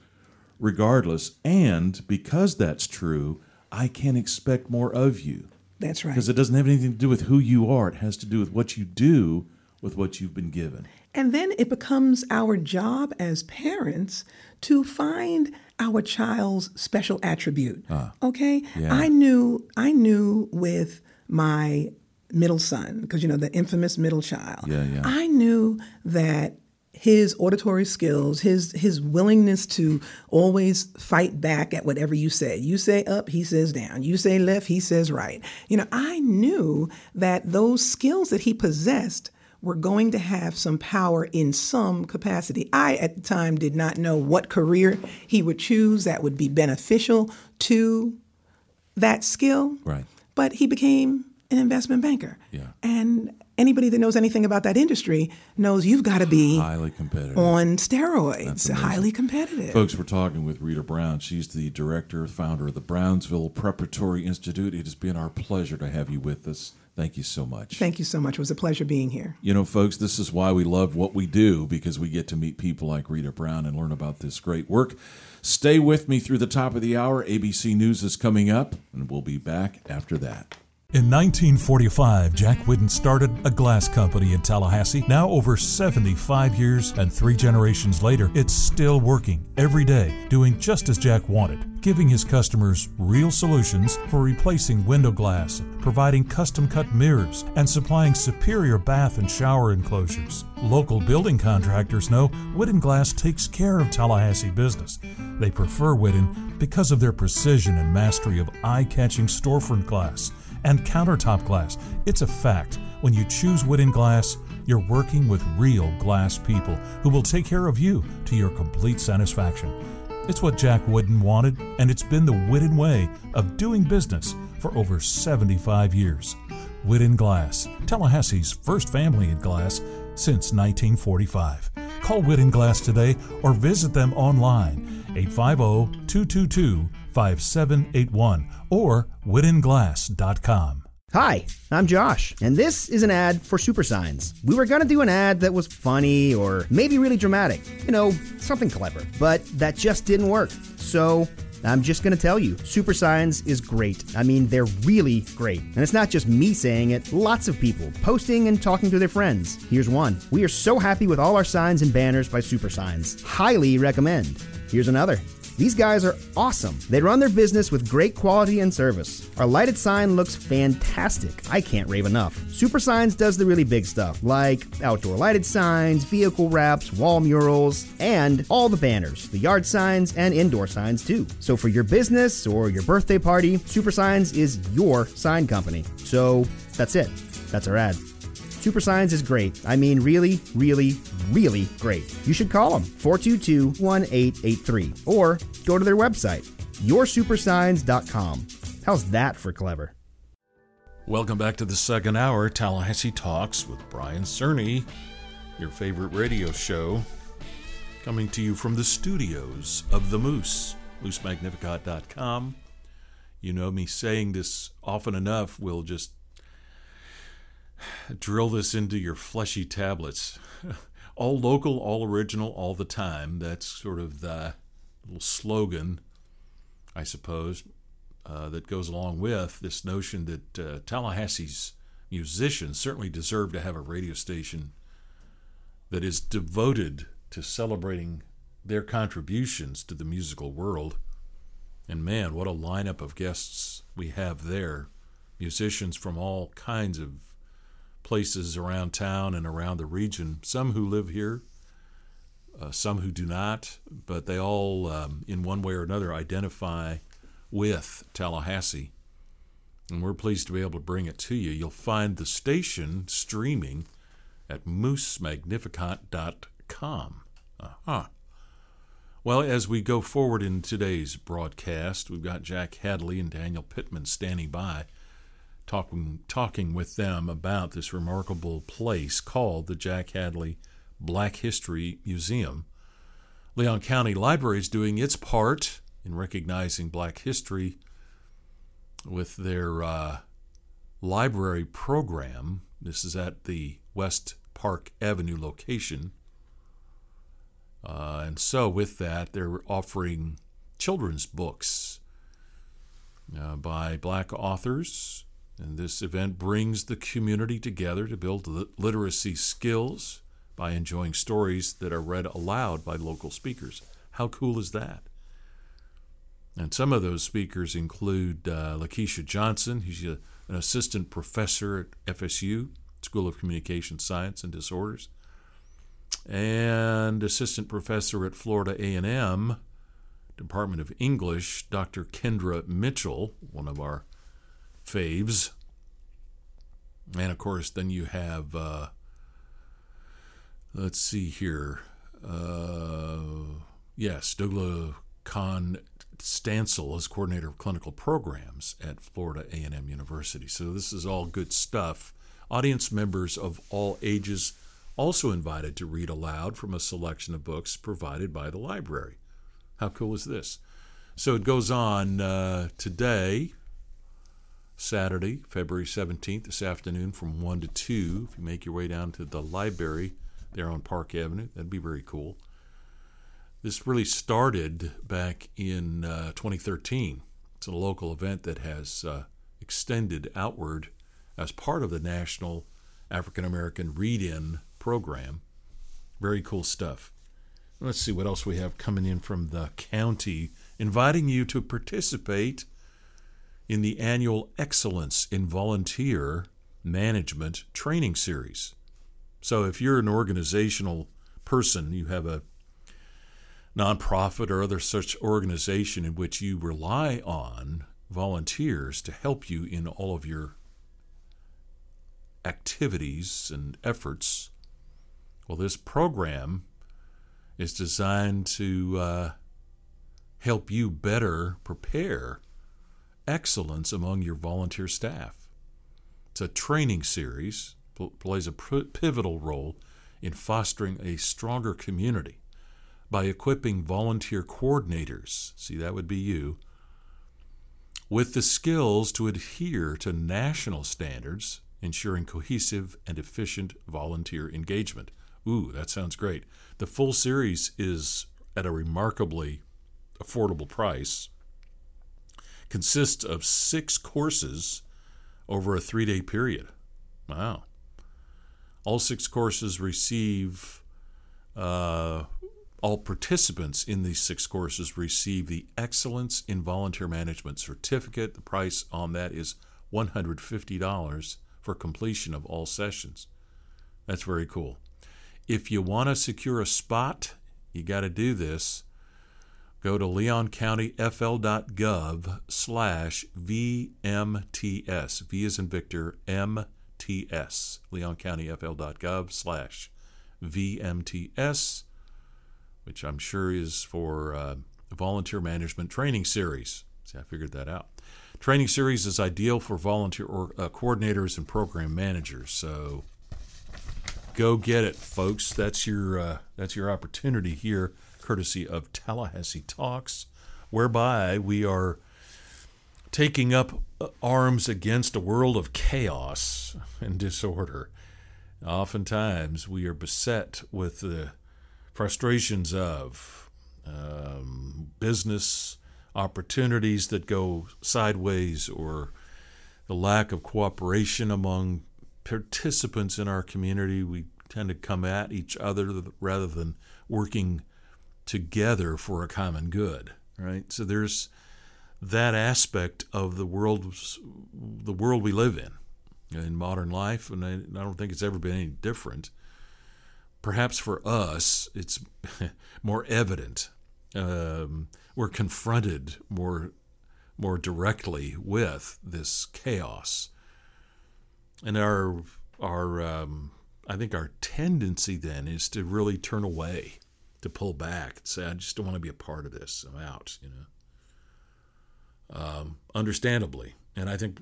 regardless. And because that's true, I can expect more of you. That's right. Because it doesn't have anything to do with who you are. It has to do with what you do with what you've been given. And then it becomes our job as parents to find our child's special attribute. Okay? Yeah. I knew with my middle son, because, you know, the infamous middle child, I knew that his auditory skills, his willingness to always fight back at whatever you said. You say up, he says down. You say left, he says right. You know, I knew that those skills that he possessed were going to have some power in some capacity. I, at the time, did not know what career he would choose that would be beneficial to that skill. Right. But he became an investment banker. Yeah. And anybody that knows anything about that industry knows you've got to be highly competitive on steroids, highly competitive. Folks, we're talking with Rita Brown. She's the director, founder of the Brownsville Preparatory Institute. It has been our pleasure to have you with us. Thank you so much. Thank you so much. It was a pleasure being here. You know, folks, this is why we love what we do, because we get to meet people like Rita Brown and learn about this great work. Stay with me through the top of the hour. ABC News is coming up, and we'll be back after that. In 1945, Jack Whitten started a glass company in Tallahassee. Now over 75 years and three generations later, it's still working every day, doing just as Jack wanted, giving his customers real solutions for replacing window glass, providing custom-cut mirrors, and supplying superior bath and shower enclosures. Local building contractors know Whitten Glass takes care of Tallahassee business. They prefer Whitten because of their precision and mastery of eye-catching storefront glass and countertop glass. It's a fact. When you choose Whitten Glass, you're working with real glass people who will take care of you to your complete satisfaction. It's what Jack Whitten wanted, and it's been the Whitten way of doing business for over 75 years. Whitten Glass, Tallahassee's first family in glass since 1945. Call Whitten Glass today or visit them online, 850-222-5781 or whittenglass.com. Hi, I'm Josh, and this is an ad for Super Signs. We were going to do an ad that was funny or maybe really dramatic, you know, something clever, but that just didn't work. So I'm just going to tell you, Super Signs is great. I mean, they're really great. And it's not just me saying it, lots of people posting and talking to their friends. Here's one. We are so happy with all our signs and banners by Super Signs. Highly recommend. Here's another. These guys are awesome. They run their business with great quality and service. Our lighted sign looks fantastic. I can't rave enough. Super Signs does the really big stuff, like outdoor lighted signs, vehicle wraps, wall murals, and all the banners, the yard signs, and indoor signs too. So for your business or your birthday party, Super Signs is your sign company. So that's it. That's our ad. Super Signs is great. I mean, really, really, really great. You should call them, 422-1883, or go to their website, yoursupersigns.com. How's that for clever? Welcome back to the second hour, Tallahassee Talks with Brian Cerny, your favorite radio show, coming to you from the studios of the Moose, moosemagnificat.com. You know, me saying this often enough will just drill this into your fleshy tablets. All local, all original, all the time. That's sort of the little slogan, I suppose, that goes along with this notion that Tallahassee's musicians certainly deserve to have a radio station that is devoted to celebrating their contributions to the musical world. And man, what a lineup of guests we have there. Musicians from all kinds of places around town and around the region, some who live here, some who do not, but they all, in one way or another, identify with Tallahassee. And we're pleased to be able to bring it to you. You'll find the station streaming at moosemagnificat.com. Well, as we go forward in today's broadcast, we've got Jack Hadley and Daniel Pittman standing by, talking with them about this remarkable place called the Jack Hadley Black History Museum. Leon County Library is doing its part in recognizing Black history with their library program. This is at the West Park Avenue location. And so with that, they're offering children's books by Black authors. And this event brings the community together to build literacy skills by enjoying stories that are read aloud by local speakers. How cool is that? And some of those speakers include Lakeisha Johnson, who's an assistant professor at FSU, School of Communication Science and Disorders, and assistant professor at Florida A&M, Department of English, Dr. Kendra Mitchell, one of our faves. And of course, then you have, Douglas Constancil is coordinator of clinical programs at Florida A&M University. So this is all good stuff. Audience members of all ages also invited to read aloud from a selection of books provided by the library. How cool is this? So it goes on today, Saturday, February 17th, this afternoon from 1 to 2. If you make your way down to the library there on Park Avenue, that'd be very cool. This really started back in 2013. It's a local event that has extended outward as part of the National African American Read-In program. Very cool stuff. Let's see what else we have coming in from the county, inviting you to participate in the annual Excellence in Volunteer Management Training Series. So if you're an organizational person, you have a nonprofit or other such organization in which you rely on volunteers to help you in all of your activities and efforts, well, this program is designed to help you better prepare excellence among your volunteer staff. It's a training series, plays a pivotal role in fostering a stronger community by equipping volunteer coordinators, see that would be you, with the skills to adhere to national standards, ensuring cohesive and efficient volunteer engagement. Ooh, that sounds great. The full series is at a remarkably affordable price, consists of 6 courses over a 3-day period. Wow. All 6 courses all participants in these 6 courses receive the Excellence in Volunteer Management Certificate. The price on that is $150 for completion of all sessions. That's very cool. If you want to secure a spot, you got to do this. Go to leoncountyfl.gov/VMTS. V as in Victor, MTS. leoncountyfl.gov/VMTS, which I'm sure is for Volunteer Management Training Series. See, I figured that out. Training Series is ideal for volunteer coordinators and program managers. So go get it, folks. That's your opportunity here, courtesy of Tallahassee Talks, whereby we are taking up arms against a world of chaos and disorder Oftentimes we are beset with the frustrations of business opportunities that go sideways, or the lack of cooperation among participants in our community. We tend to come at each other rather than working together for a common good, right? So there's that aspect of the world we live in modern life, and I don't think it's ever been any different. Perhaps for us, it's more evident. We're confronted more directly with this chaos, and our I think our tendency then is to really turn away, to pull back, and say, "I just don't want to be a part of this. I'm out." Understandably, and I think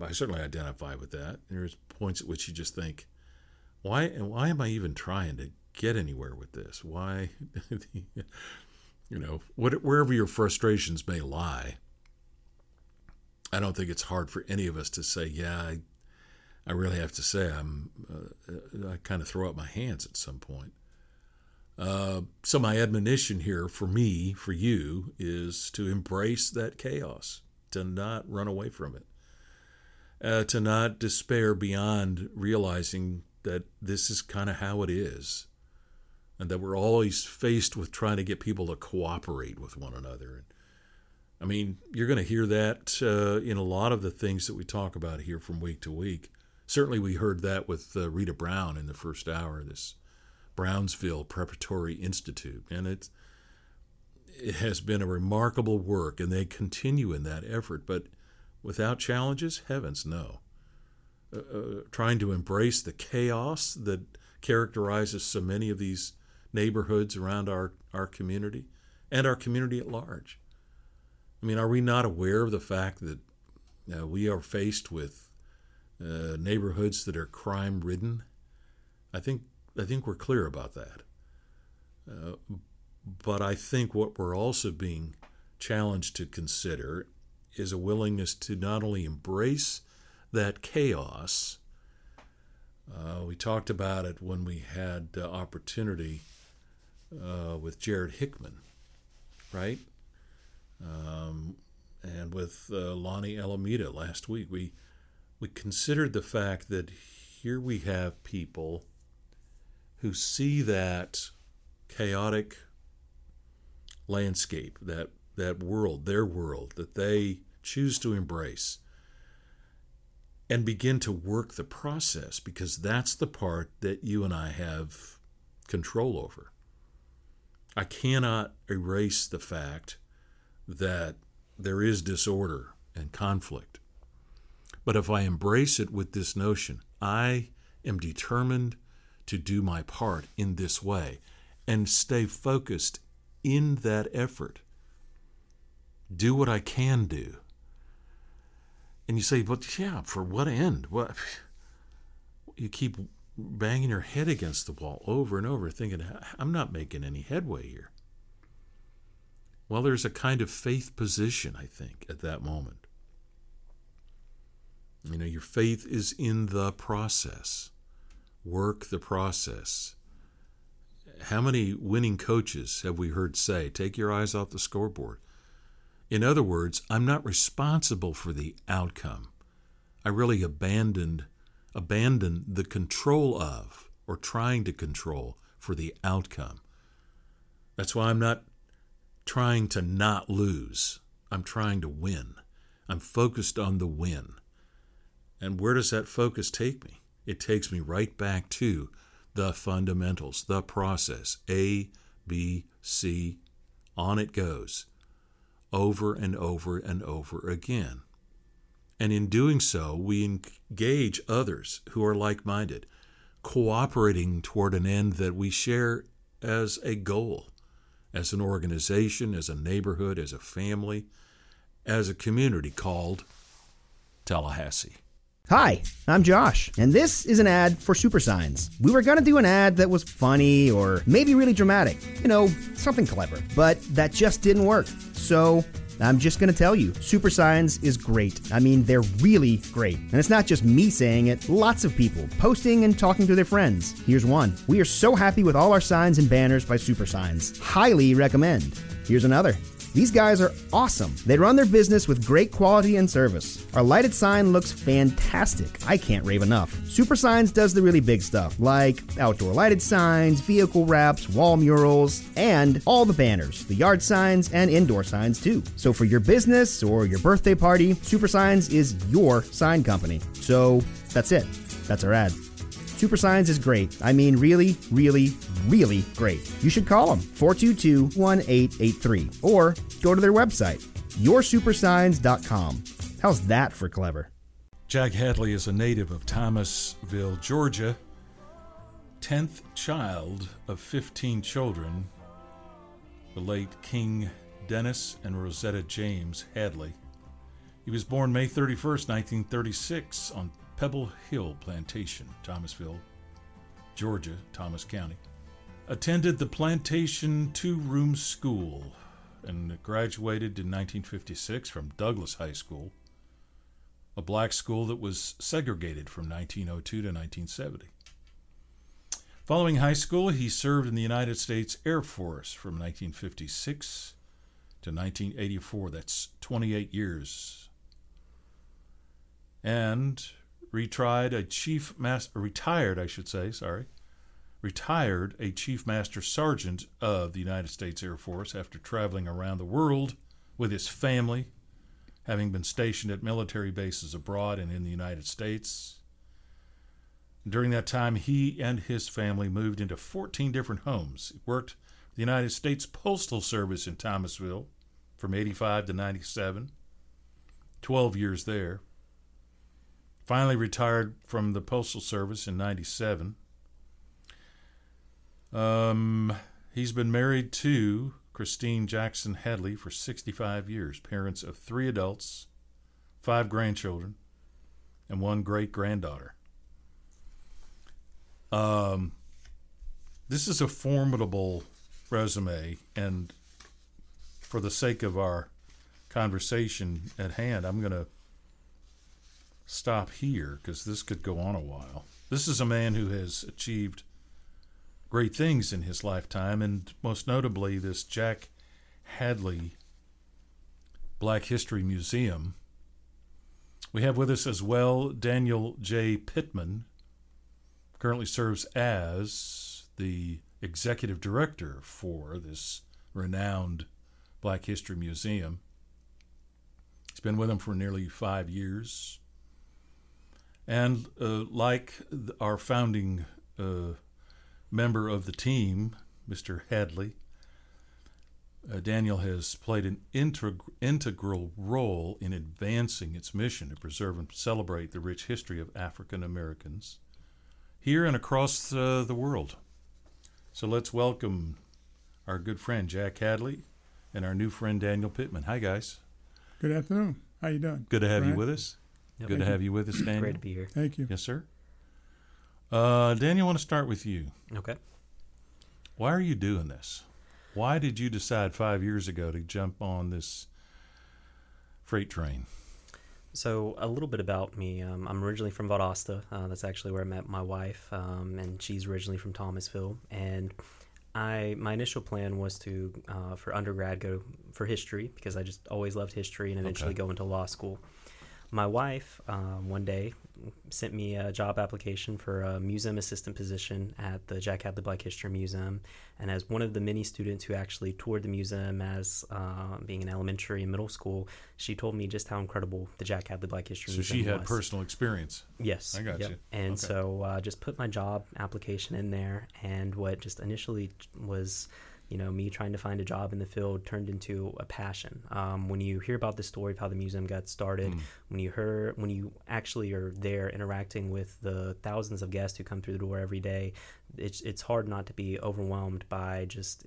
I certainly identify with that. There's points at which you just think, "Why am I even trying to get anywhere with this? Why?" Wherever your frustrations may lie, I don't think it's hard for any of us to say, yeah, I really have to say I kind of throw up my hands at some point. So my admonition here for me, for you, is to embrace that chaos, to not run away from it, to not despair beyond realizing that this is kind of how it is, and that we're always faced with trying to get people to cooperate with one another. I mean, you're going to hear that in a lot of the things that we talk about here from week to week. Certainly we heard that with Rita Brown in the first hour of this Brownsville Preparatory Institute. And it has been a remarkable work, and they continue in that effort. But without challenges, heavens no. Trying to embrace the chaos that characterizes so many of these neighborhoods around our community and our community at large. I mean, are we not aware of the fact that we are faced with neighborhoods that are crime-ridden? I think we're clear about that. But I think what we're also being challenged to consider is a willingness to not only embrace that chaos. We talked about it when we had opportunity with Jared Hickman, right? And with Lonnie Alameda last week, we considered the fact that here we have people who see that chaotic landscape, that world, their world, that they choose to embrace, and begin to work the process, because that's the part that you and I have control over. I cannot erase the fact that there is disorder and conflict. But if I embrace it with this notion, I am determined to do my part in this way and stay focused in that effort, do what I can do. And you say, but yeah, for what end? What? You keep banging your head against the wall over and over thinking, I'm not making any headway here. Well, there's a kind of faith position, I think, at that moment. Your faith is in the process. Work the process. How many winning coaches have we heard say, take your eyes off the scoreboard? In other words, I'm not responsible for the outcome. I really abandon the control of, or trying to control, for the outcome. That's why I'm not trying to not lose. I'm trying to win. I'm focused on the win. And where does that focus take me? It takes me right back to the fundamentals, the process. A, B, C, on it goes, over and over and over again. And in doing so, we engage others who are like-minded, cooperating toward an end that we share as a goal, as an organization, as a neighborhood, as a family, as a community called Tallahassee. Hi, I'm Josh, and this is an ad for Super Signs. We were going to do an ad that was funny or maybe really dramatic, something clever, but that just didn't work. So I'm just going to tell you, Super Signs is great. I mean, they're really great. And it's not just me saying it, lots of people posting and talking to their friends. Here's one. We are so happy with all our signs and banners by Super Signs. Highly recommend. Here's another. These guys are awesome. They run their business with great quality and service. Our lighted sign looks fantastic. I can't rave enough. Super Signs does the really big stuff, like outdoor lighted signs, vehicle wraps, wall murals, and all the banners, the yard signs, and indoor signs too. So for your business or your birthday party, Super Signs is your sign company. So that's it. That's our ad. Super Signs is great. I mean, really, really, really great. You should call them 422-1883 or go to their website, yoursupersigns.com. How's that for clever? Jack Hadley is a native of Thomasville, Georgia, 10th child of 15 children, the late King Dennis and Rosetta James Hadley. He was born May 31st, 1936 on Pebble Hill Plantation, Thomasville, Georgia, Thomas County. Attended the plantation two-room school and graduated in 1956 from Douglas High School, a black school that was segregated from 1902 to 1970. Following high school, he served in the United States Air Force from 1956 to 1984. That's 28 years. And retired a Chief Master Sergeant of the United States Air Force after traveling around the world with his family, having been stationed at military bases abroad and in the United States. During that time, he and his family moved into 14 different homes. He worked with the United States Postal Service in Thomasville from 85 to 97, 12 years there. Finally retired from the Postal Service in 97. He's been married to Christine Jackson Hadley for 65 years, parents of 3 adults, 5 grandchildren, and 1 great-granddaughter. This is a formidable resume, and for the sake of our conversation at hand, I'm going to stop here because this could go on a while. This is a man who has achieved great things in his lifetime, and most notably this Jack Hadley Black History Museum. We have with us as well Daniel J. Pittman, currently serves as the executive director for this renowned Black History Museum. He's been with him for nearly 5 years. And like our founding member of the team, Mr. Hadley, Daniel has played an integral role in advancing its mission to preserve and celebrate the rich history of African Americans here and across the world. So let's welcome our good friend Jack Hadley and our new friend Daniel Pittman. Hi, guys. Good afternoon. How you doing? Good to have you with us. Good to have you with us, Daniel. Great to be here. Thank you. Yes, sir. Daniel, I want to start with you. Okay. Why are you doing this? Why did you decide 5 years ago to jump on this freight train? So a little bit about me. I'm originally from Valdosta. That's actually where I met my wife, and she's originally from Thomasville. And my initial plan was to, for undergrad, go for history because I just always loved history and eventually go into law school. My wife one day sent me a job application for a museum assistant position at the Jack Hadley Black History Museum. And as one of the many students who actually toured the museum as being in elementary and middle school, she told me just how incredible the Jack Hadley Black History Museum was. So she had personal experience. Yes. I got you. And so I just put my job application in there. And what just initially was, you know, me trying to find a job in the field turned into a passion. When you hear about the story of how the museum got started, when you actually are there interacting with the thousands of guests who come through the door every day, it's hard not to be overwhelmed by just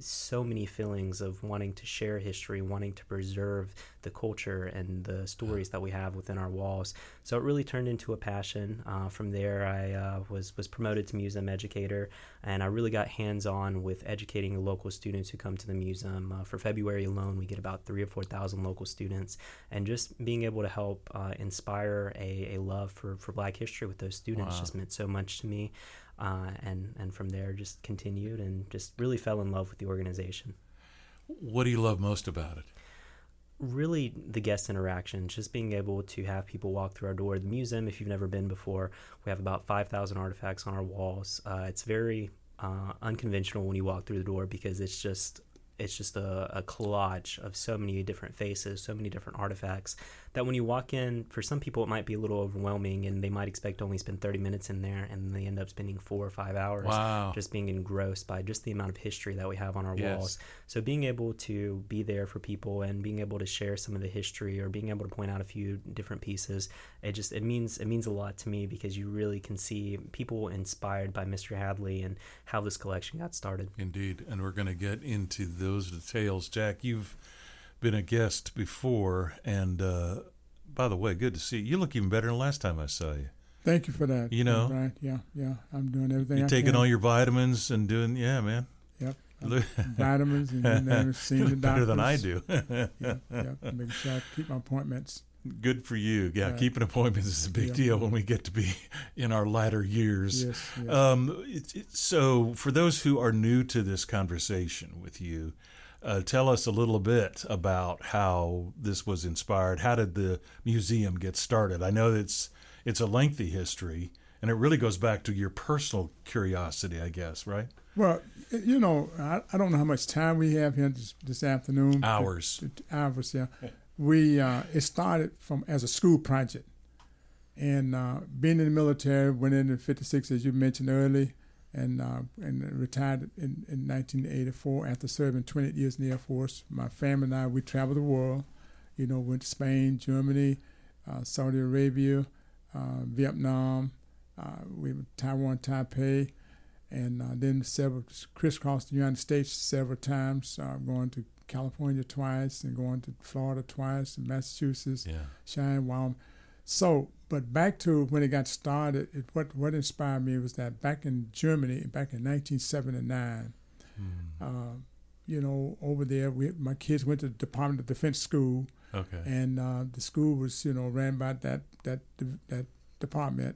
so many feelings of wanting to share history, wanting to preserve the culture and the stories that we have within our walls. So it really turned into a passion. From there, I was promoted to museum educator, and I really got hands-on with educating the local students who come to the museum. For February alone, we get about 3,000 or 4,000 local students, and just being able to help inspire a love for Black history with those students just meant so much to me. And from there just continued and just really fell in love with the organization. What do you love most about it? Really the guest interaction, just being able to have people walk through our door. The museum, if you've never been before, we have about 5,000 artifacts on our walls. It's very unconventional when you walk through the door because it's just a collage of so many different faces, so many different artifacts that when you walk in, for some people it might be a little overwhelming and they might expect to only spend 30 minutes in there, and they end up spending 4 or 5 hours just being engrossed by just the amount of history that we have on our walls. So being able to be there for people and being able to share some of the history or being able to point out a few different pieces, it means a lot to me because you really can see people inspired by Mr. Hadley and how this collection got started. Indeed, and we're going to get into those details. Jack, you've been a guest before, and by the way, good to see you. You look even better than last time I saw you. Thank you for that. You know, right? Yeah. I'm doing everything. You're taking all your vitamins and doing, man. Yep. Vitamins and seeing the doctors. Better than I do. Yep. Making sure I keep my appointments. Good for you. Yeah, right. Keeping appointments is a big deal when we get to be in our latter years. Yes. So for those who are new to this conversation with you, tell us a little bit about how this was inspired. How did the museum get started? I know it's a lengthy history, and it really goes back to your personal curiosity, I guess, right? Well, I don't know how much time we have here this afternoon. Hours. Hours, yeah. We it started from as a school project, and being in the military, went in 1956, as you mentioned early, and retired in 1984 after serving 28 years in the Air Force. My family and I, we traveled the world, went to Spain, Germany, Saudi Arabia, Vietnam, we were Taiwan, Taipei, and then several crisscrossed the United States several times, going to California twice and going to Florida twice and Massachusetts, Cheyenne, Wyoming. So, but back to when it got started, what inspired me was that back in Germany, back in 1979, over there, my kids went to the Department of Defense School. Okay. And the school was, ran by that department.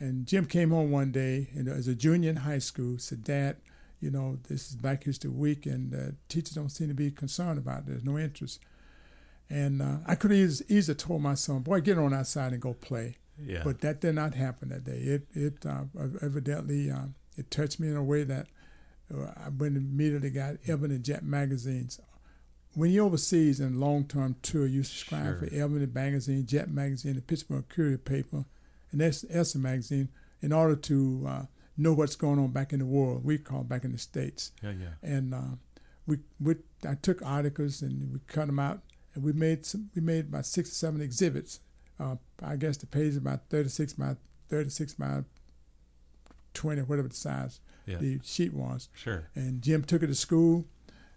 And Jim came home one day, and as a junior in high school, said, "Dad, this is Black History Week, and teachers don't seem to be concerned about it. There's no interest." And I could have easily told my son, "Boy, get on outside and go play." Yeah. But that did not happen that day. It evidently it touched me in a way that I went immediately got Ebony and Jet magazines. When you're overseas in long-term tour, you subscribe for Ebony magazine, Jet magazine, the Pittsburgh Courier paper, and Essence magazine in order to know what's going on back in the world. We call it back in the States. Yeah. And I took articles and we cut them out, and we made about 6 or 7 exhibits. I guess the page is about 36 by 20, whatever the size the sheet was. Sure. And Jim took it to school,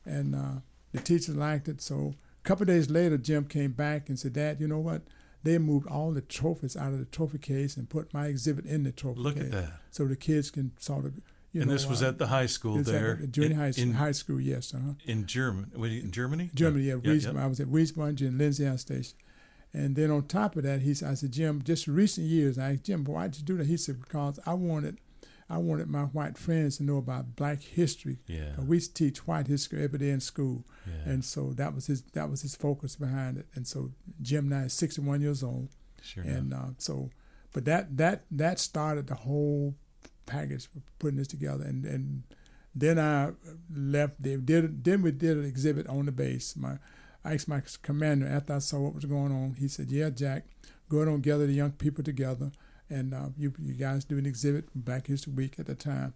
and the teachers liked it. So a couple of days later, Jim came back and said, "Dad, you know what? They moved all the trophies out of the trophy case and put my exhibit in the trophy case. Look at that. So the kids can sort of, And this was at the high school there? Junior high school, yes. Uh-huh. In Germany? Germany, I was at Wiesbaden and Lindsay Station. And then on top of that, I said, "Jim, just recent years," I asked Jim, "Why'd you do that?" He said, "Because I wanted my white friends to know about Black history. Yeah. We teach white history every day in school." Yeah. And so that was his focus behind it. And so Jim now is 61 years old. Sure. And but that started the whole package for putting this together. And then I left. Then we did an exhibit on the base. I asked my commander after I saw what was going on. He said, "Yeah, Jack, go on, gather the young people together. And you guys do an exhibit Black History Week." At the time,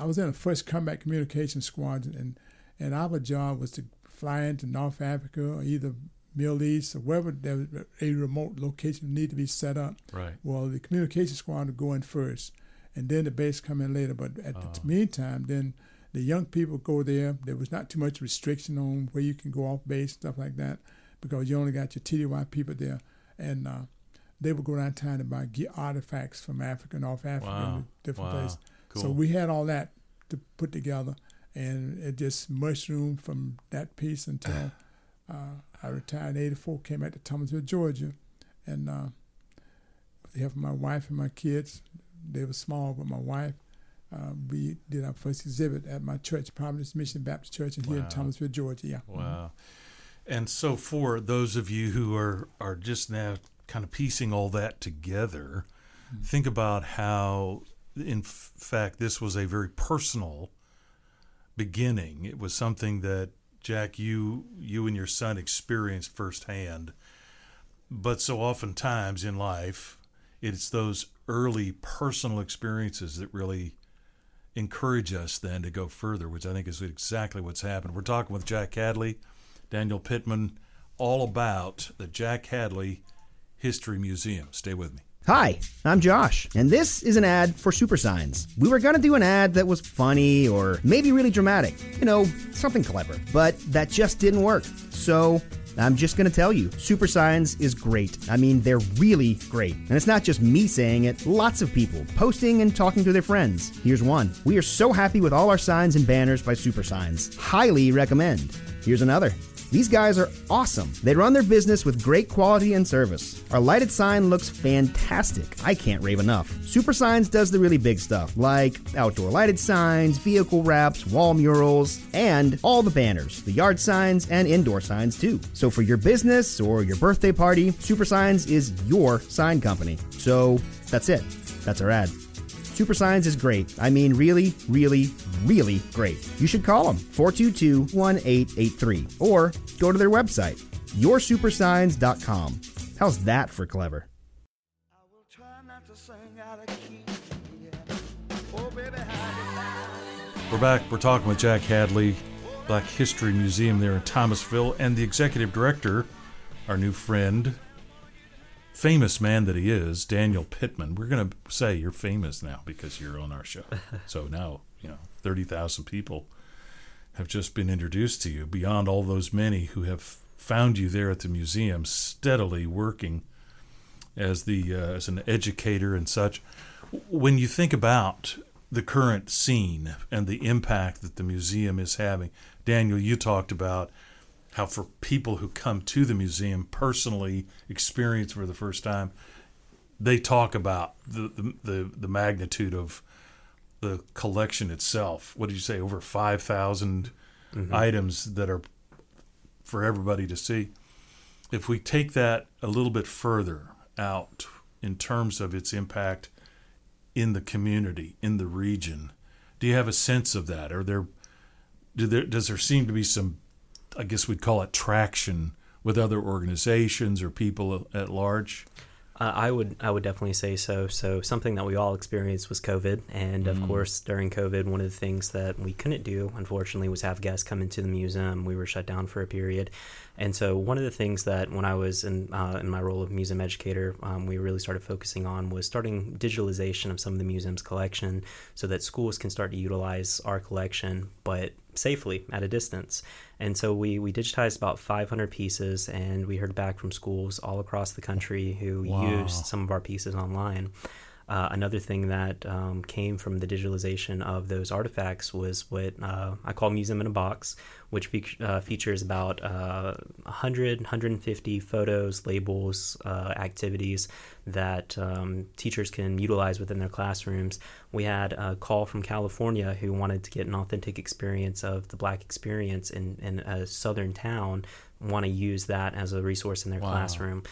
I was in the first combat communication squadron, and our job was to fly into North Africa or either Middle East or wherever there was a remote location need to be set up. Right. Well, the communication squadron would go in first, and then the base come in later. But at the meantime, then The young people go there. There was not too much restriction on where you can go off base, stuff like that, because you only got your TDY people there. And they would go downtown and buy artifacts from Africa and off Africa and different places. Cool. So we had all that to put together, and it just mushroomed from that piece until I retired in 1984, came back to Thomasville, Georgia, and with the help of my wife and my kids, they were small, but my wife, we did our first exhibit at my church, Providence Mission Baptist Church, and here in Thomasville, Georgia. Yeah. Wow. And so for those of you who are just now kind of piecing all that together, think about how, in fact, this was a very personal beginning. It was something that, Jack, you and your son experienced firsthand. But so oftentimes in life, it's those early personal experiences that really encourage us then to go further, which I think is exactly what's happened. We're talking with Jack Hadley, Daniel Pittman, all about the Jack Hadley History Museum. Stay with me. Hi, I'm Josh, and this is an ad for Super Signs. We were going to do an ad that was funny or maybe really dramatic, you know, something clever, but that just didn't work. So I'm just going to tell you, Super Signs is great. I mean, they're really great. And it's not just me saying it. Lots of people posting and talking to their friends. Here's one. We are so happy with all our signs and banners by Super Signs. Highly recommend. Here's another. These guys are awesome. They run their business with great quality and service. Our lighted sign looks fantastic. I can't rave enough. Super Signs does the really big stuff, like outdoor lighted signs, vehicle wraps, wall murals, and all the banners, the yard signs, and indoor signs too. So for your business or your birthday party, Super Signs is your sign company. So that's it. That's our ad. Super Signs is great. I mean, really, really, really great. You should call them, 422-1883, or go to their website, yoursupersigns.com. How's that for clever? I will try not to sing out of key, yeah. Oh, baby, we're back. We're talking with Jack Hadley, Black History Museum there in Thomasville, and the executive director, our new friend, famous man that he is, Daniel Pittman. We're going to say you're famous now because you're on our show. So now, 30,000 people have just been introduced to you, beyond all those many who have found you there at the museum, steadily working as as an educator and such. When you think about the current scene and the impact that the museum is having, Daniel, you talked about how for people who come to the museum personally, experience for the first time, they talk about the magnitude of the collection itself. What did you say? Over 5,000 items that are for everybody to see. If we take that a little bit further out in terms of its impact in the community, in the region, do you have a sense of that? Does there seem to be some, I guess we'd call it, traction with other organizations or people at large? I would definitely say so. So something that we all experienced was COVID. And of course, during COVID, one of the things that we couldn't do, unfortunately, was have guests come into the museum. We were shut down for a period. And so one of the things that when I was in my role of museum educator, we really started focusing on was starting digitalization of some of the museum's collection so that schools can start to utilize our collection, but safely at a distance. And so we digitized about 500 pieces, and we heard back from schools all across the country who used some of our pieces online. Another thing that came from the digitalization of those artifacts was what I call Museum in a Box, which features about 150 photos, labels, activities that teachers can utilize within their classrooms. We had a call from California who wanted to get an authentic experience of the Black experience in a southern town, want to use that as a resource in their classroom.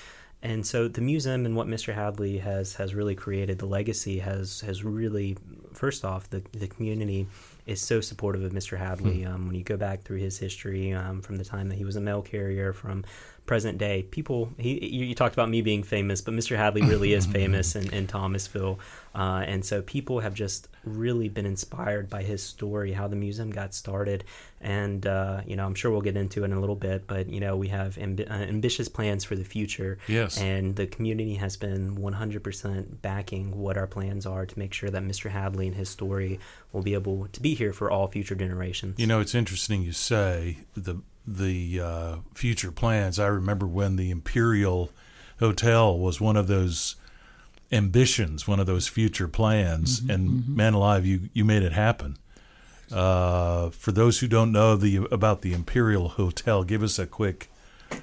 And so the museum and what Mr. Hadley has really created, the legacy has really, first off, the community is so supportive of Mr. Hadley. When you go back through his history, from the time that he was a mail carrier, from present day, people, you talked about me being famous, but Mr. Hadley really is famous in Thomasville. And so people have just really been inspired by his story, how the museum got started. And, you know, I'm sure we'll get into it in a little bit, but, you know, we have ambitious plans for the future. Yes. And the community has been 100% backing what our plans are to make sure that Mr. Hadley and his story will be able to be here for all future generations. You know, it's interesting you say the future plans. I remember when the Imperial Hotel was one of those ambitions, one of those future plans, mm-hmm, and mm-hmm. Man alive, you made it happen. For those who don't know about the Imperial Hotel, give us a quick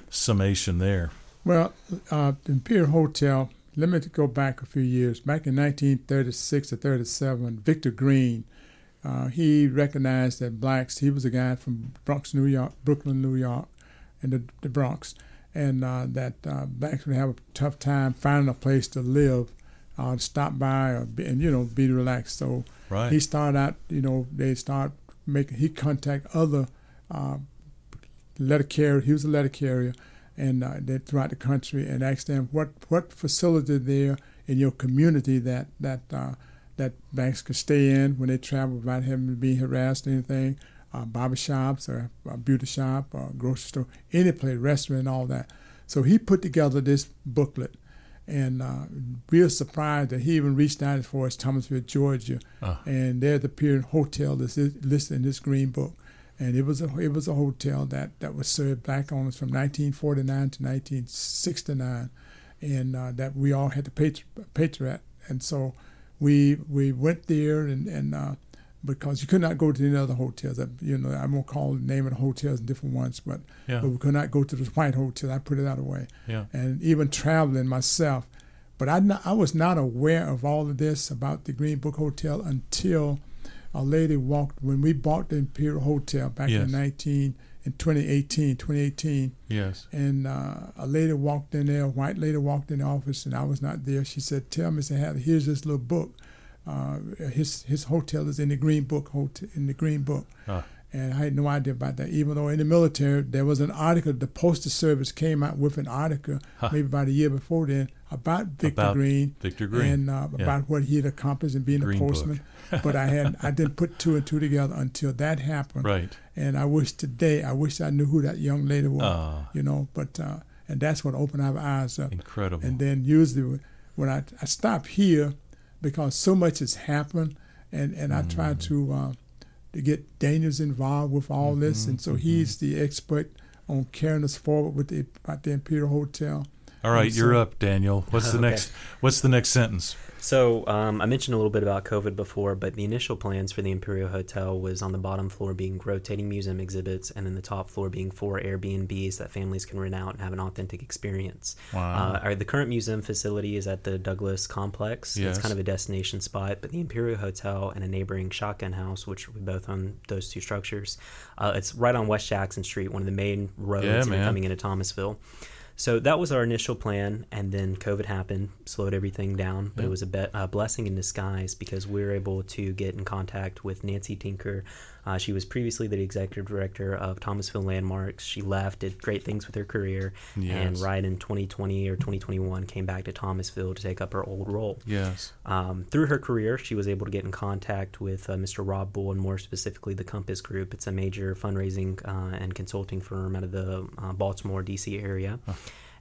summation there. Well, the Imperial Hotel, let me go back a few years. Back in 1936 or 37, Victor Green, he recognized that blacks, he was a guy from Brooklyn, New York, and the Bronx, and that blacks would have a tough time finding a place to live, stop by, and, you know, be relaxed. So right. He started out, you know, they start making, he contact other letter carrier. He was a letter carrier, and they throughout the country, and asked them what facility there in your community that banks could stay in when they travel without having to be harassed or anything, barber shops or a beauty shop or a grocery store, any place, restaurant, and all that. So he put together this booklet, and we were surprised that he even reached out as far as Thomasville, Georgia, and there's the Pier Hotel that's listed in this Green Book. And it was a hotel that was served black owners from 1949 to 1969, and that we all had to pay to. And so we went there, and because you could not go to any other hotels. You know, I won't call the name of the hotels and different ones, but we could not go to the white hotel. I put it out of the way. Yeah. And even traveling myself. But I was not aware of all of this about the Green Book Hotel until a lady walked when we bought the Imperial Hotel back yes. in 2018. Yes. And a lady walked in there, a white lady walked in the office, and I was not there. She said, "Tell Mr. Hadley, here's this little book. His hotel is in the Green Book." And I had no idea about that. Even though in the military there was an article, the Postal Service came out with an article maybe about a year before then about Victor Green, and about what he had accomplished in being Green a postman. But I didn't put two and two together until that happened. Right. And I wish I knew who that young lady was. You know, but and that's what opened our eyes up. Incredible. And then usually when I stop here, because so much has happened, and I try to get Daniel's involved with all mm-hmm, this, and so mm-hmm. he's the expert on carrying us forward with about the Imperial Hotel. All right, you're up, Daniel. What's the next? What's the next sentence? So I mentioned a little bit about COVID before, but the initial plans for the Imperial Hotel was on the bottom floor being rotating museum exhibits, and then the top floor being 4 Airbnbs that families can rent out and have an authentic experience. Wow. The current museum facility is at the Douglas complex. Yes. It's kind of a destination spot, but the Imperial Hotel and a neighboring Shotgun House, which we both own those two structures, it's right on West Jackson Street, one of the main roads coming into Thomasville. So that was our initial plan, and then COVID happened, slowed everything down, but it was a blessing in disguise because we were able to get in contact with Nancy Tinker. She was previously the executive director of Thomasville Landmarks. She left, did great things with her career, yes. and right in 2020 or 2021 came back to Thomasville to take up her old role. Yes. Through her career, she was able to get in contact with Mr. Rob Bull, and more specifically the Compass Group. It's a major fundraising and consulting firm out of the Baltimore, D.C. area. Huh.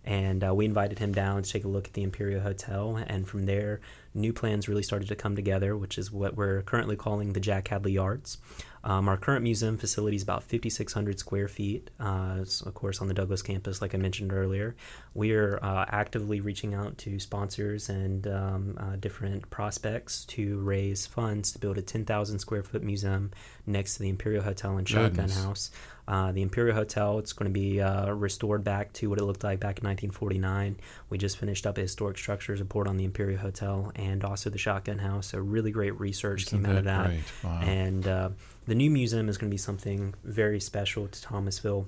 And we invited him down to take a look at the Imperial Hotel. And from there, new plans really started to come together, which is what we're currently calling the Jack Hadley Yards. Our current museum facility is about 5,600 square feet, of course, on the Douglas campus, like I mentioned earlier. We are actively reaching out to sponsors and different prospects to raise funds to build a 10,000 square foot museum next to the Imperial Hotel and Shotgun Goodness. House. The Imperial Hotel, it's going to be restored back to what it looked like back in 1949. We just finished up a historic structures report on the Imperial Hotel and also the Shotgun House. So really great research Isn't came out of that. Great? Wow. And the new museum is going to be something very special to Thomasville.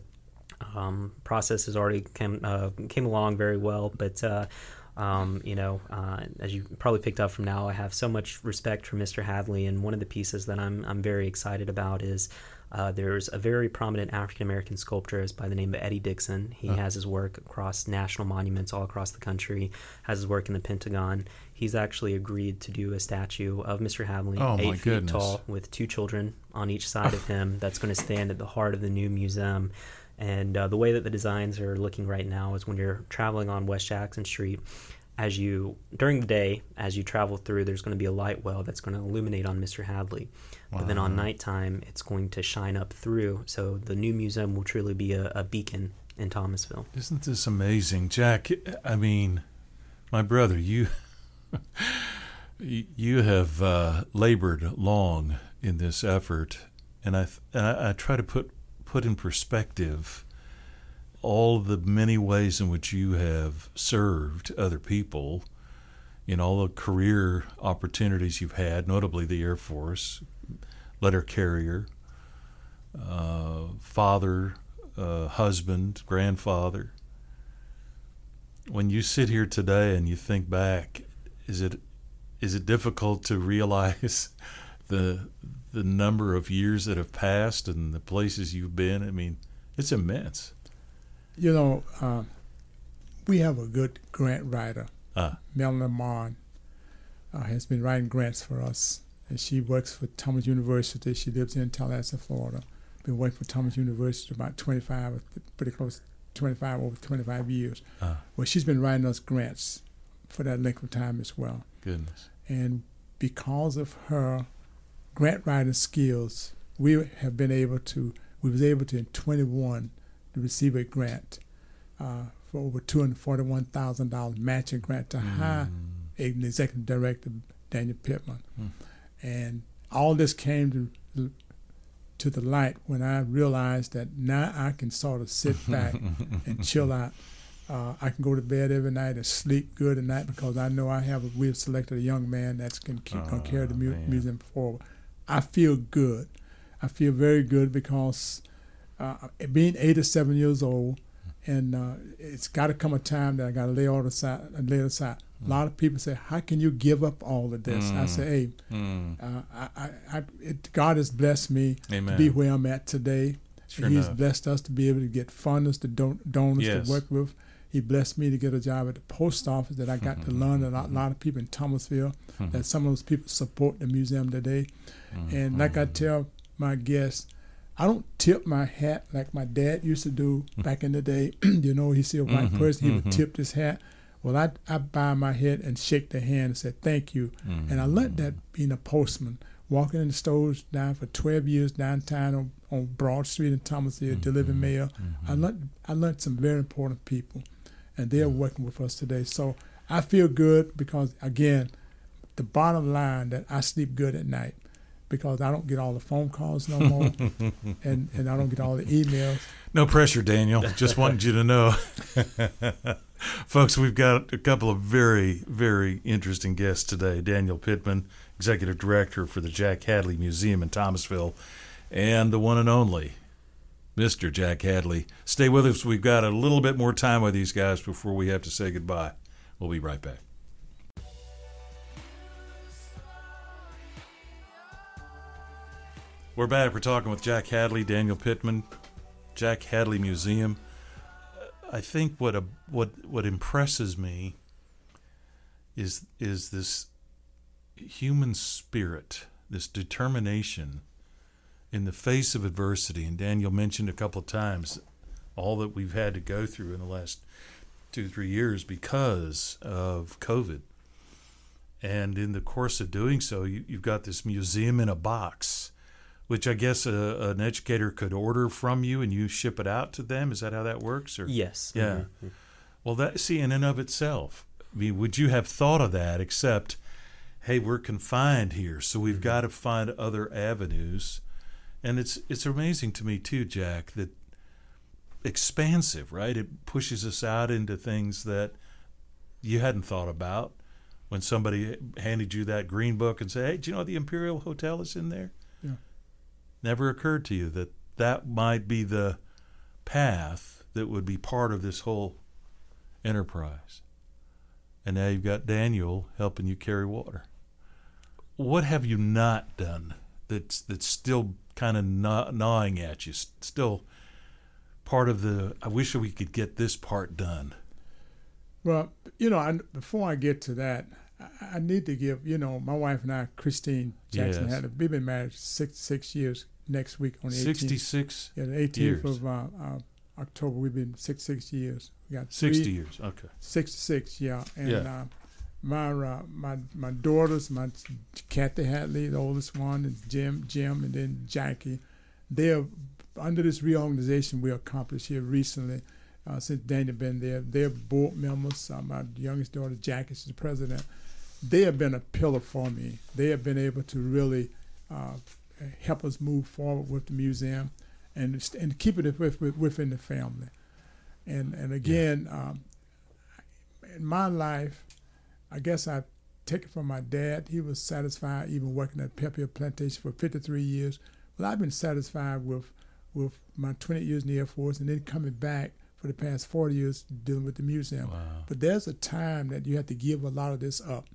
Process has already came along very well, but as you probably picked up from now, I have so much respect for Mr. Hadley, and one of the pieces that I'm very excited about is There's a very prominent African-American sculptor by the name of Eddie Dixon. He has his work across national monuments all across the country, has his work in the Pentagon. He's actually agreed to do a statue of Mr. Hadley, 8 feet tall, with 2 children on each side of him, that's going to stand at the heart of the new museum. And the way that the designs are looking right now is when you're traveling on West Jackson Street, during the day, as you travel through, there's going to be a light well that's going to illuminate on Mr. Hadley. Wow. But then on nighttime, it's going to shine up through. So the new museum will truly be a beacon in Thomasville. Isn't this amazing, Jack? I mean, my brother, you have labored long in this effort, and I try to put in perspective all the many ways in which you have served other people in all the career opportunities you've had, notably the Air Force, letter carrier, father, husband, grandfather. When you sit here today and you think back, is it difficult to realize the number of years that have passed and the places you've been? I mean, it's immense. You know, we have a good grant writer. Melanie Marn has been writing grants for us, and she works for Thomas University. She lives in Tallahassee, Florida. Been working for Thomas University about 25, pretty close, 25, over 25 years. Well, she's been writing us grants for that length of time as well. Goodness. And because of her grant writing skills, we was able to in 21 to receive a grant for over $241,000 matching grant to hire an executive director, Daniel Pittman. And all this came to the light when I realized that now I can sort of sit back and chill out. I can go to bed every night and sleep good at night because I know we have selected a young man that's going to carry the museum forward. I feel good. I feel very good because being 87 years old, and it's got to come a time that I got to lay all aside. A lot of people say, "How can you give up all of this?" I say, "Hey, God has blessed me to be where I'm at today. Sure He's enough. Blessed us to be able to get funders, to donors to work with. He blessed me to get a job at the post office that I got to learn a lot of people in Thomasville. That some of those people support the museum today, and like I tell my guests." I don't tip my hat like my dad used to do back in the day. You know, he see a white person, he would tip his hat. Well, I bow my head and shake their hand and say, thank you. And I learned that being a postman, walking in the stores down for 12 years downtown on Broad Street in Thomasville, delivering mail. I learned some very important people, and they're working with us today. So I feel good because, again, the bottom line that I sleep good at night. Because I don't get all the phone calls no more, and I don't get all the emails. No pressure, Daniel. Just wanted you to know. Folks, we've got a couple of very, very interesting guests today. Daniel Pittman, Executive Director for the Jack Hadley Museum in Thomasville, and the one and only Mr. Jack Hadley. Stay with us. We've got a little bit more time with these guys before we have to say goodbye. We'll be right back. We're back. We're talking with Jack Hadley, Daniel Pittman, Jack Hadley Museum. I think what impresses me is this human spirit, this determination in the face of adversity. And Daniel mentioned a couple of times all that we've had to go through in the last 2-3 years because of COVID. And in the course of doing so, you've got this museum in a box, which I guess an educator could order from you and you ship it out to them. Is that how that works? Or? Yes. Yeah. Mm-hmm. Well, in and of itself, I mean, would you have thought of that except, hey, we're confined here, so we've got to find other avenues. And it's amazing to me too, Jack, that expansive, right? It pushes us out into things that you hadn't thought about when somebody handed you that Green Book and said, hey, do you know the Imperial Hotel is in there? Never occurred to you that might be the path that would be part of this whole enterprise. And now you've got Daniel helping you carry water. What have you not done that's still kind of gnawing at you. Still part of the, I wish we could get this part done. Well, you know, before I get to that, I need to give, you know, my wife and I, Christine Jackson, yes. We've been married six years next week on the 18th. 66 Yeah, the 18th years. Of October, we've been six years. We got 60 years, okay. 66, yeah. And yeah. My daughters, my Kathy Hadley, the oldest one, and Jim, and then Jackie, they are, under this reorganization we accomplished here recently, since Daniel been there, they're board members. My youngest daughter, Jackie, she's the president. They have been a pillar for me. They have been able to really help us move forward with the museum and keep it within the family. And again, in my life, I guess I take it from my dad. He was satisfied even working at Pebble Hill Plantation for 53 years. Well, I've been satisfied with my 20 years in the Air Force and then coming back for the past 40 years dealing with the museum. Wow. But there's a time that you have to give a lot of this up.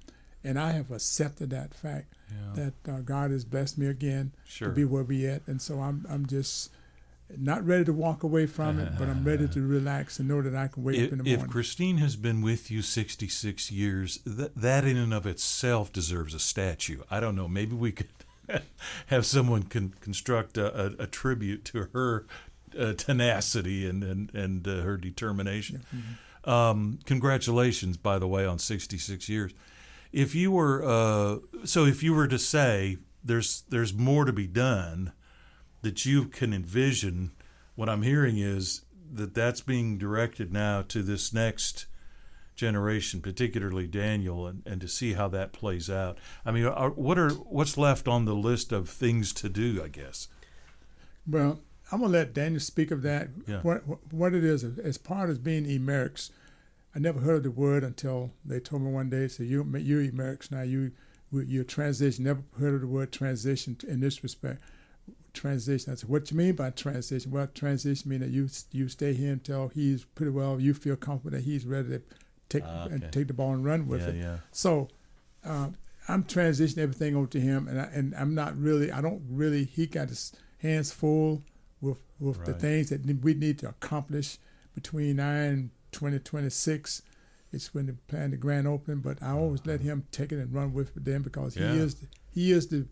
And I have accepted that fact that God has blessed me again to be where we at. And so I'm just not ready to walk away from it, but I'm ready to relax and know that I can wake up in the morning. If Christine has been with you 66 years, that in and of itself deserves a statue. I don't know. Maybe we could have someone construct a tribute to her tenacity and her determination. Yeah. Mm-hmm. Congratulations, by the way, on 66 years. If you were to say there's more to be done, that you can envision, what I'm hearing is that's being directed now to this next generation, particularly Daniel, and to see how that plays out. I mean, what's left on the list of things to do, I guess? Well, I'm going to let Daniel speak of that. Yeah. What it is, as part of being emeritus, I never heard of the word until they told me one day, so you're emeritus now, you're transition. Never heard of the word transition in this respect. Transition. I said, what do you mean by transition? Well, transition means that you stay here until he's pretty well, you feel comfortable that he's ready to take the ball and run with it. Yeah. So I'm transitioning everything over to him, and he got his hands full with the things that we need to accomplish between now and 2026. It's when they plan the grand opening, but I always let him take it and run with it then, because he is the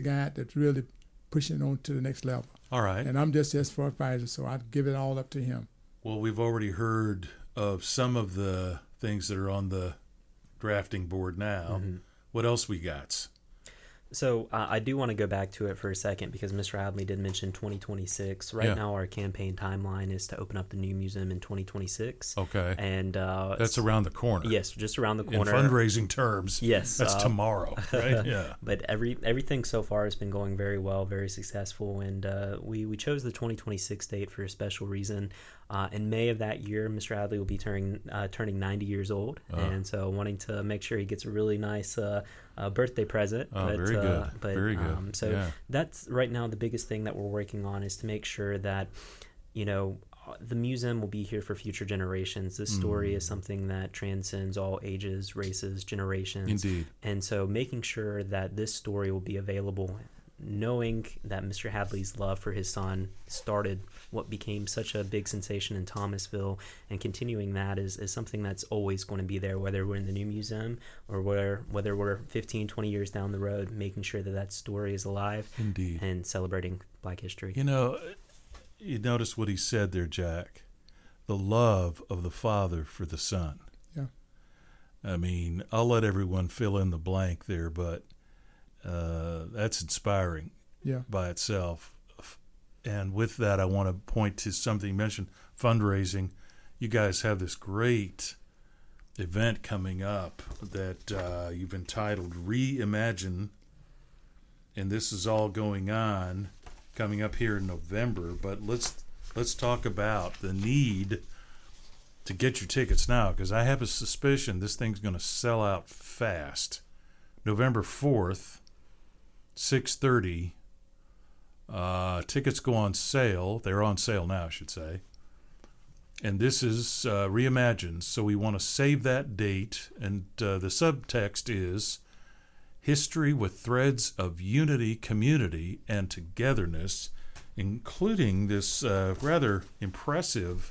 guy that's really pushing on to the next level. All right. And I'm just for advisor, so I'd give it all up to him. Well, we've already heard of some of the things that are on the drafting board now. Mm-hmm. What else we got? So I do want to go back to it for a second, because Mr. Hadley did mention 2026. Right now our campaign timeline is to open up the new museum in 2026. Okay. And that's around the corner. Yes, just around the corner. In fundraising terms. Yes. That's tomorrow, right? Yeah. But everything so far has been going very well, very successful, and we chose the 2026 date for a special reason. In May of that year, Mr. Hadley will be turning 90 years old, and so wanting to make sure he gets a really nice birthday present. Oh, but, very good. But, very good. So that's right now the biggest thing that we're working on, is to make sure that, you know, the museum will be here for future generations. This story is something that transcends all ages, races, generations. Indeed. And so making sure that this story will be available, knowing that Mr. Hadley's love for his son started what became such a big sensation in Thomasville, and continuing that is something that's always going to be there, whether we're in the new museum or whether we're 15, 20 years down the road, making sure that story is alive. Indeed. And celebrating Black history. You know, you notice what he said there, Jack, the love of the father for the son. Yeah. I mean, I'll let everyone fill in the blank there, but that's inspiring by itself. And with that, I want to point to something you mentioned, fundraising. You guys have this great event coming up that you've entitled Reimagine, and this is all going on, coming up here in November. But let's talk about the need to get your tickets now, because I have a suspicion this thing's going to sell out fast. November 4th. 6:30. Tickets go on sale. They're on sale now, I should say. And this is Reimagined, so we want to save that date. And the subtext is history with threads of unity, community, and togetherness, including this rather impressive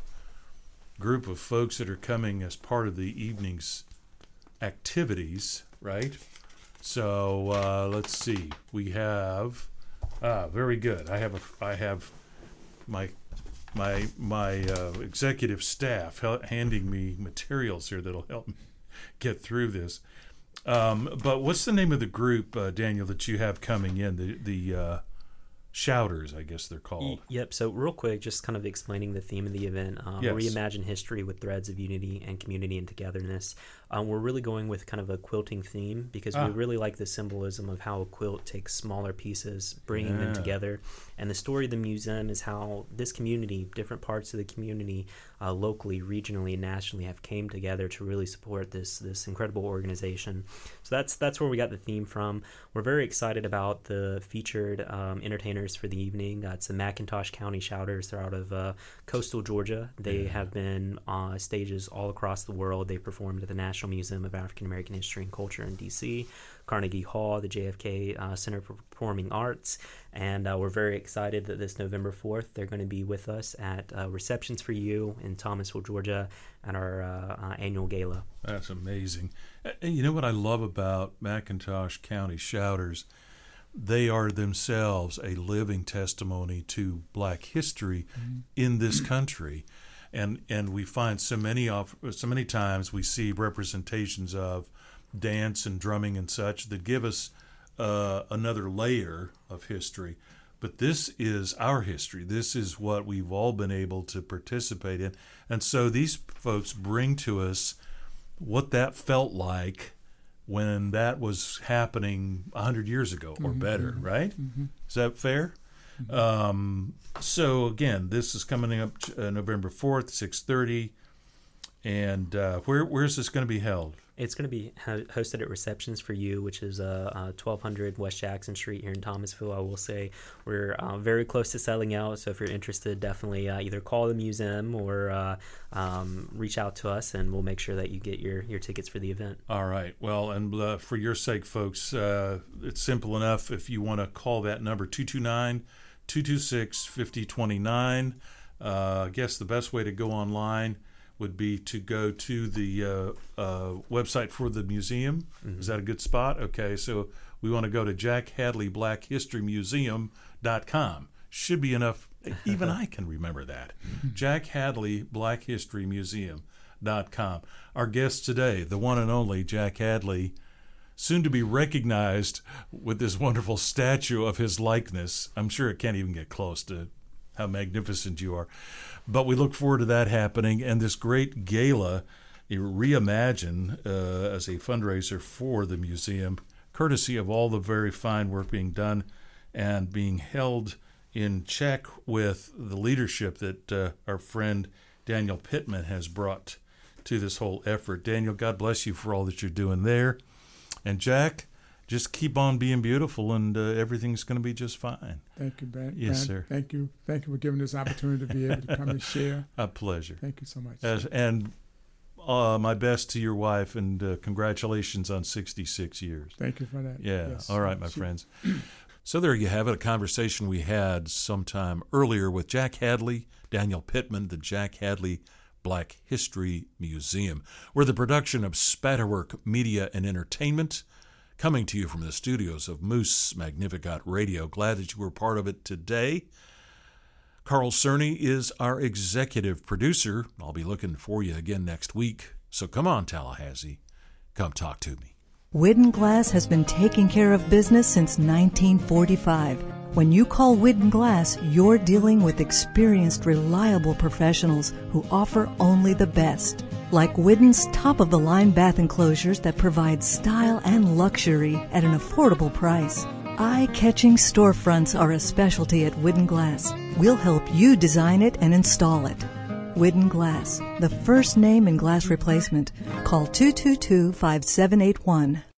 group of folks that are coming as part of the evening's activities, right? So let's see. We have very good. I have my executive staff handing me materials here that'll help me get through this. But what's the name of the group, Daniel, that you have coming in? The Shouters, I guess they're called. Yep. So real quick, just kind of explaining the theme of the event, yes. Reimagine history with threads of unity and community and togetherness. We're really going with kind of a quilting theme because we really like the symbolism of how a quilt takes smaller pieces, bringing them together. And the story of the museum is how this community, different parts of the community, locally, regionally, and nationally, have came together to really support this incredible organization. So that's where we got the theme from. We're very excited about the featured entertainers for the evening. That's the McIntosh County Shouters. They're out of coastal Georgia. They have been on stages all across the world. They performed at the National Museum of African American History and Culture in D.C., Carnegie Hall, the JFK Center for Performing Arts, and we're very excited that this November 4th they're going to be with us at Receptions for You in Thomasville, Georgia, at our annual gala. That's amazing. And you know what I love about McIntosh County Shouters? They are themselves a living testimony to Black history in this country, and we find so many times we see representations of dance and drumming and such that give us another layer of history. But this is our history. This is what we've all been able to participate in. And so these folks bring to us what that felt like when that was happening 100 years ago or better, right? Is that fair? So again, this is coming up November 4th, 6:30. And where's this going to be held? It's going to be hosted at Receptions for You, which is 1200 West Jackson Street here in Thomasville. I will say we're very close to selling out, so if you're interested, definitely either call the museum or reach out to us, and we'll make sure that you get your tickets for the event. All right. Well, and for your sake, folks, it's simple enough. If you want to call that number, 229-226-5029, I guess the best way to go online would be to go to the website for the museum. Is that a good spot? Okay, so we want to go to Jack Hadley Black History Museum.com. Should be enough. Even I can remember that. Jack Hadley Black History Museum.com. Our guest today, the one and only Jack Hadley, soon to be recognized with this wonderful statue of his likeness. I'm sure it can't even get close to how magnificent you are. But we look forward to that happening and this great gala, Reimagine, as a fundraiser for the museum, courtesy of all the very fine work being done and being held in check with the leadership that our friend Daniel Pittman has brought to this whole effort. Daniel, God bless you for all that you're doing there. And Jack, just keep on being beautiful, and everything's going to be just fine. Thank you, Ben. Yes, sir. Thank you. Thank you for giving us opportunity to be able to come and share. A pleasure. Thank you so much. And my best to your wife, and congratulations on 66 years. Thank you for that. Yeah. Yes. All right, my friends. So there you have it, a conversation we had sometime earlier with Jack Hadley, Daniel Pittman, the Jack Hadley Black History Museum. We're the production of Spatterwork Media and Entertainment, coming to you from the studios of Moose Magnificat Radio. Glad that you were part of it today. Carl Cerny is our executive producer. I'll be looking for you again next week. So come on, Tallahassee. Come talk to me. Whitten Glass has been taking care of business since 1945. When you call Whitten Glass, you're dealing with experienced, reliable professionals who offer only the best. Like Whitten's top-of-the-line bath enclosures that provide style and luxury at an affordable price. Eye-catching storefronts are a specialty at Whitten Glass. We'll help you design it and install it. Whitten Glass, the first name in glass replacement. Call 222-5781.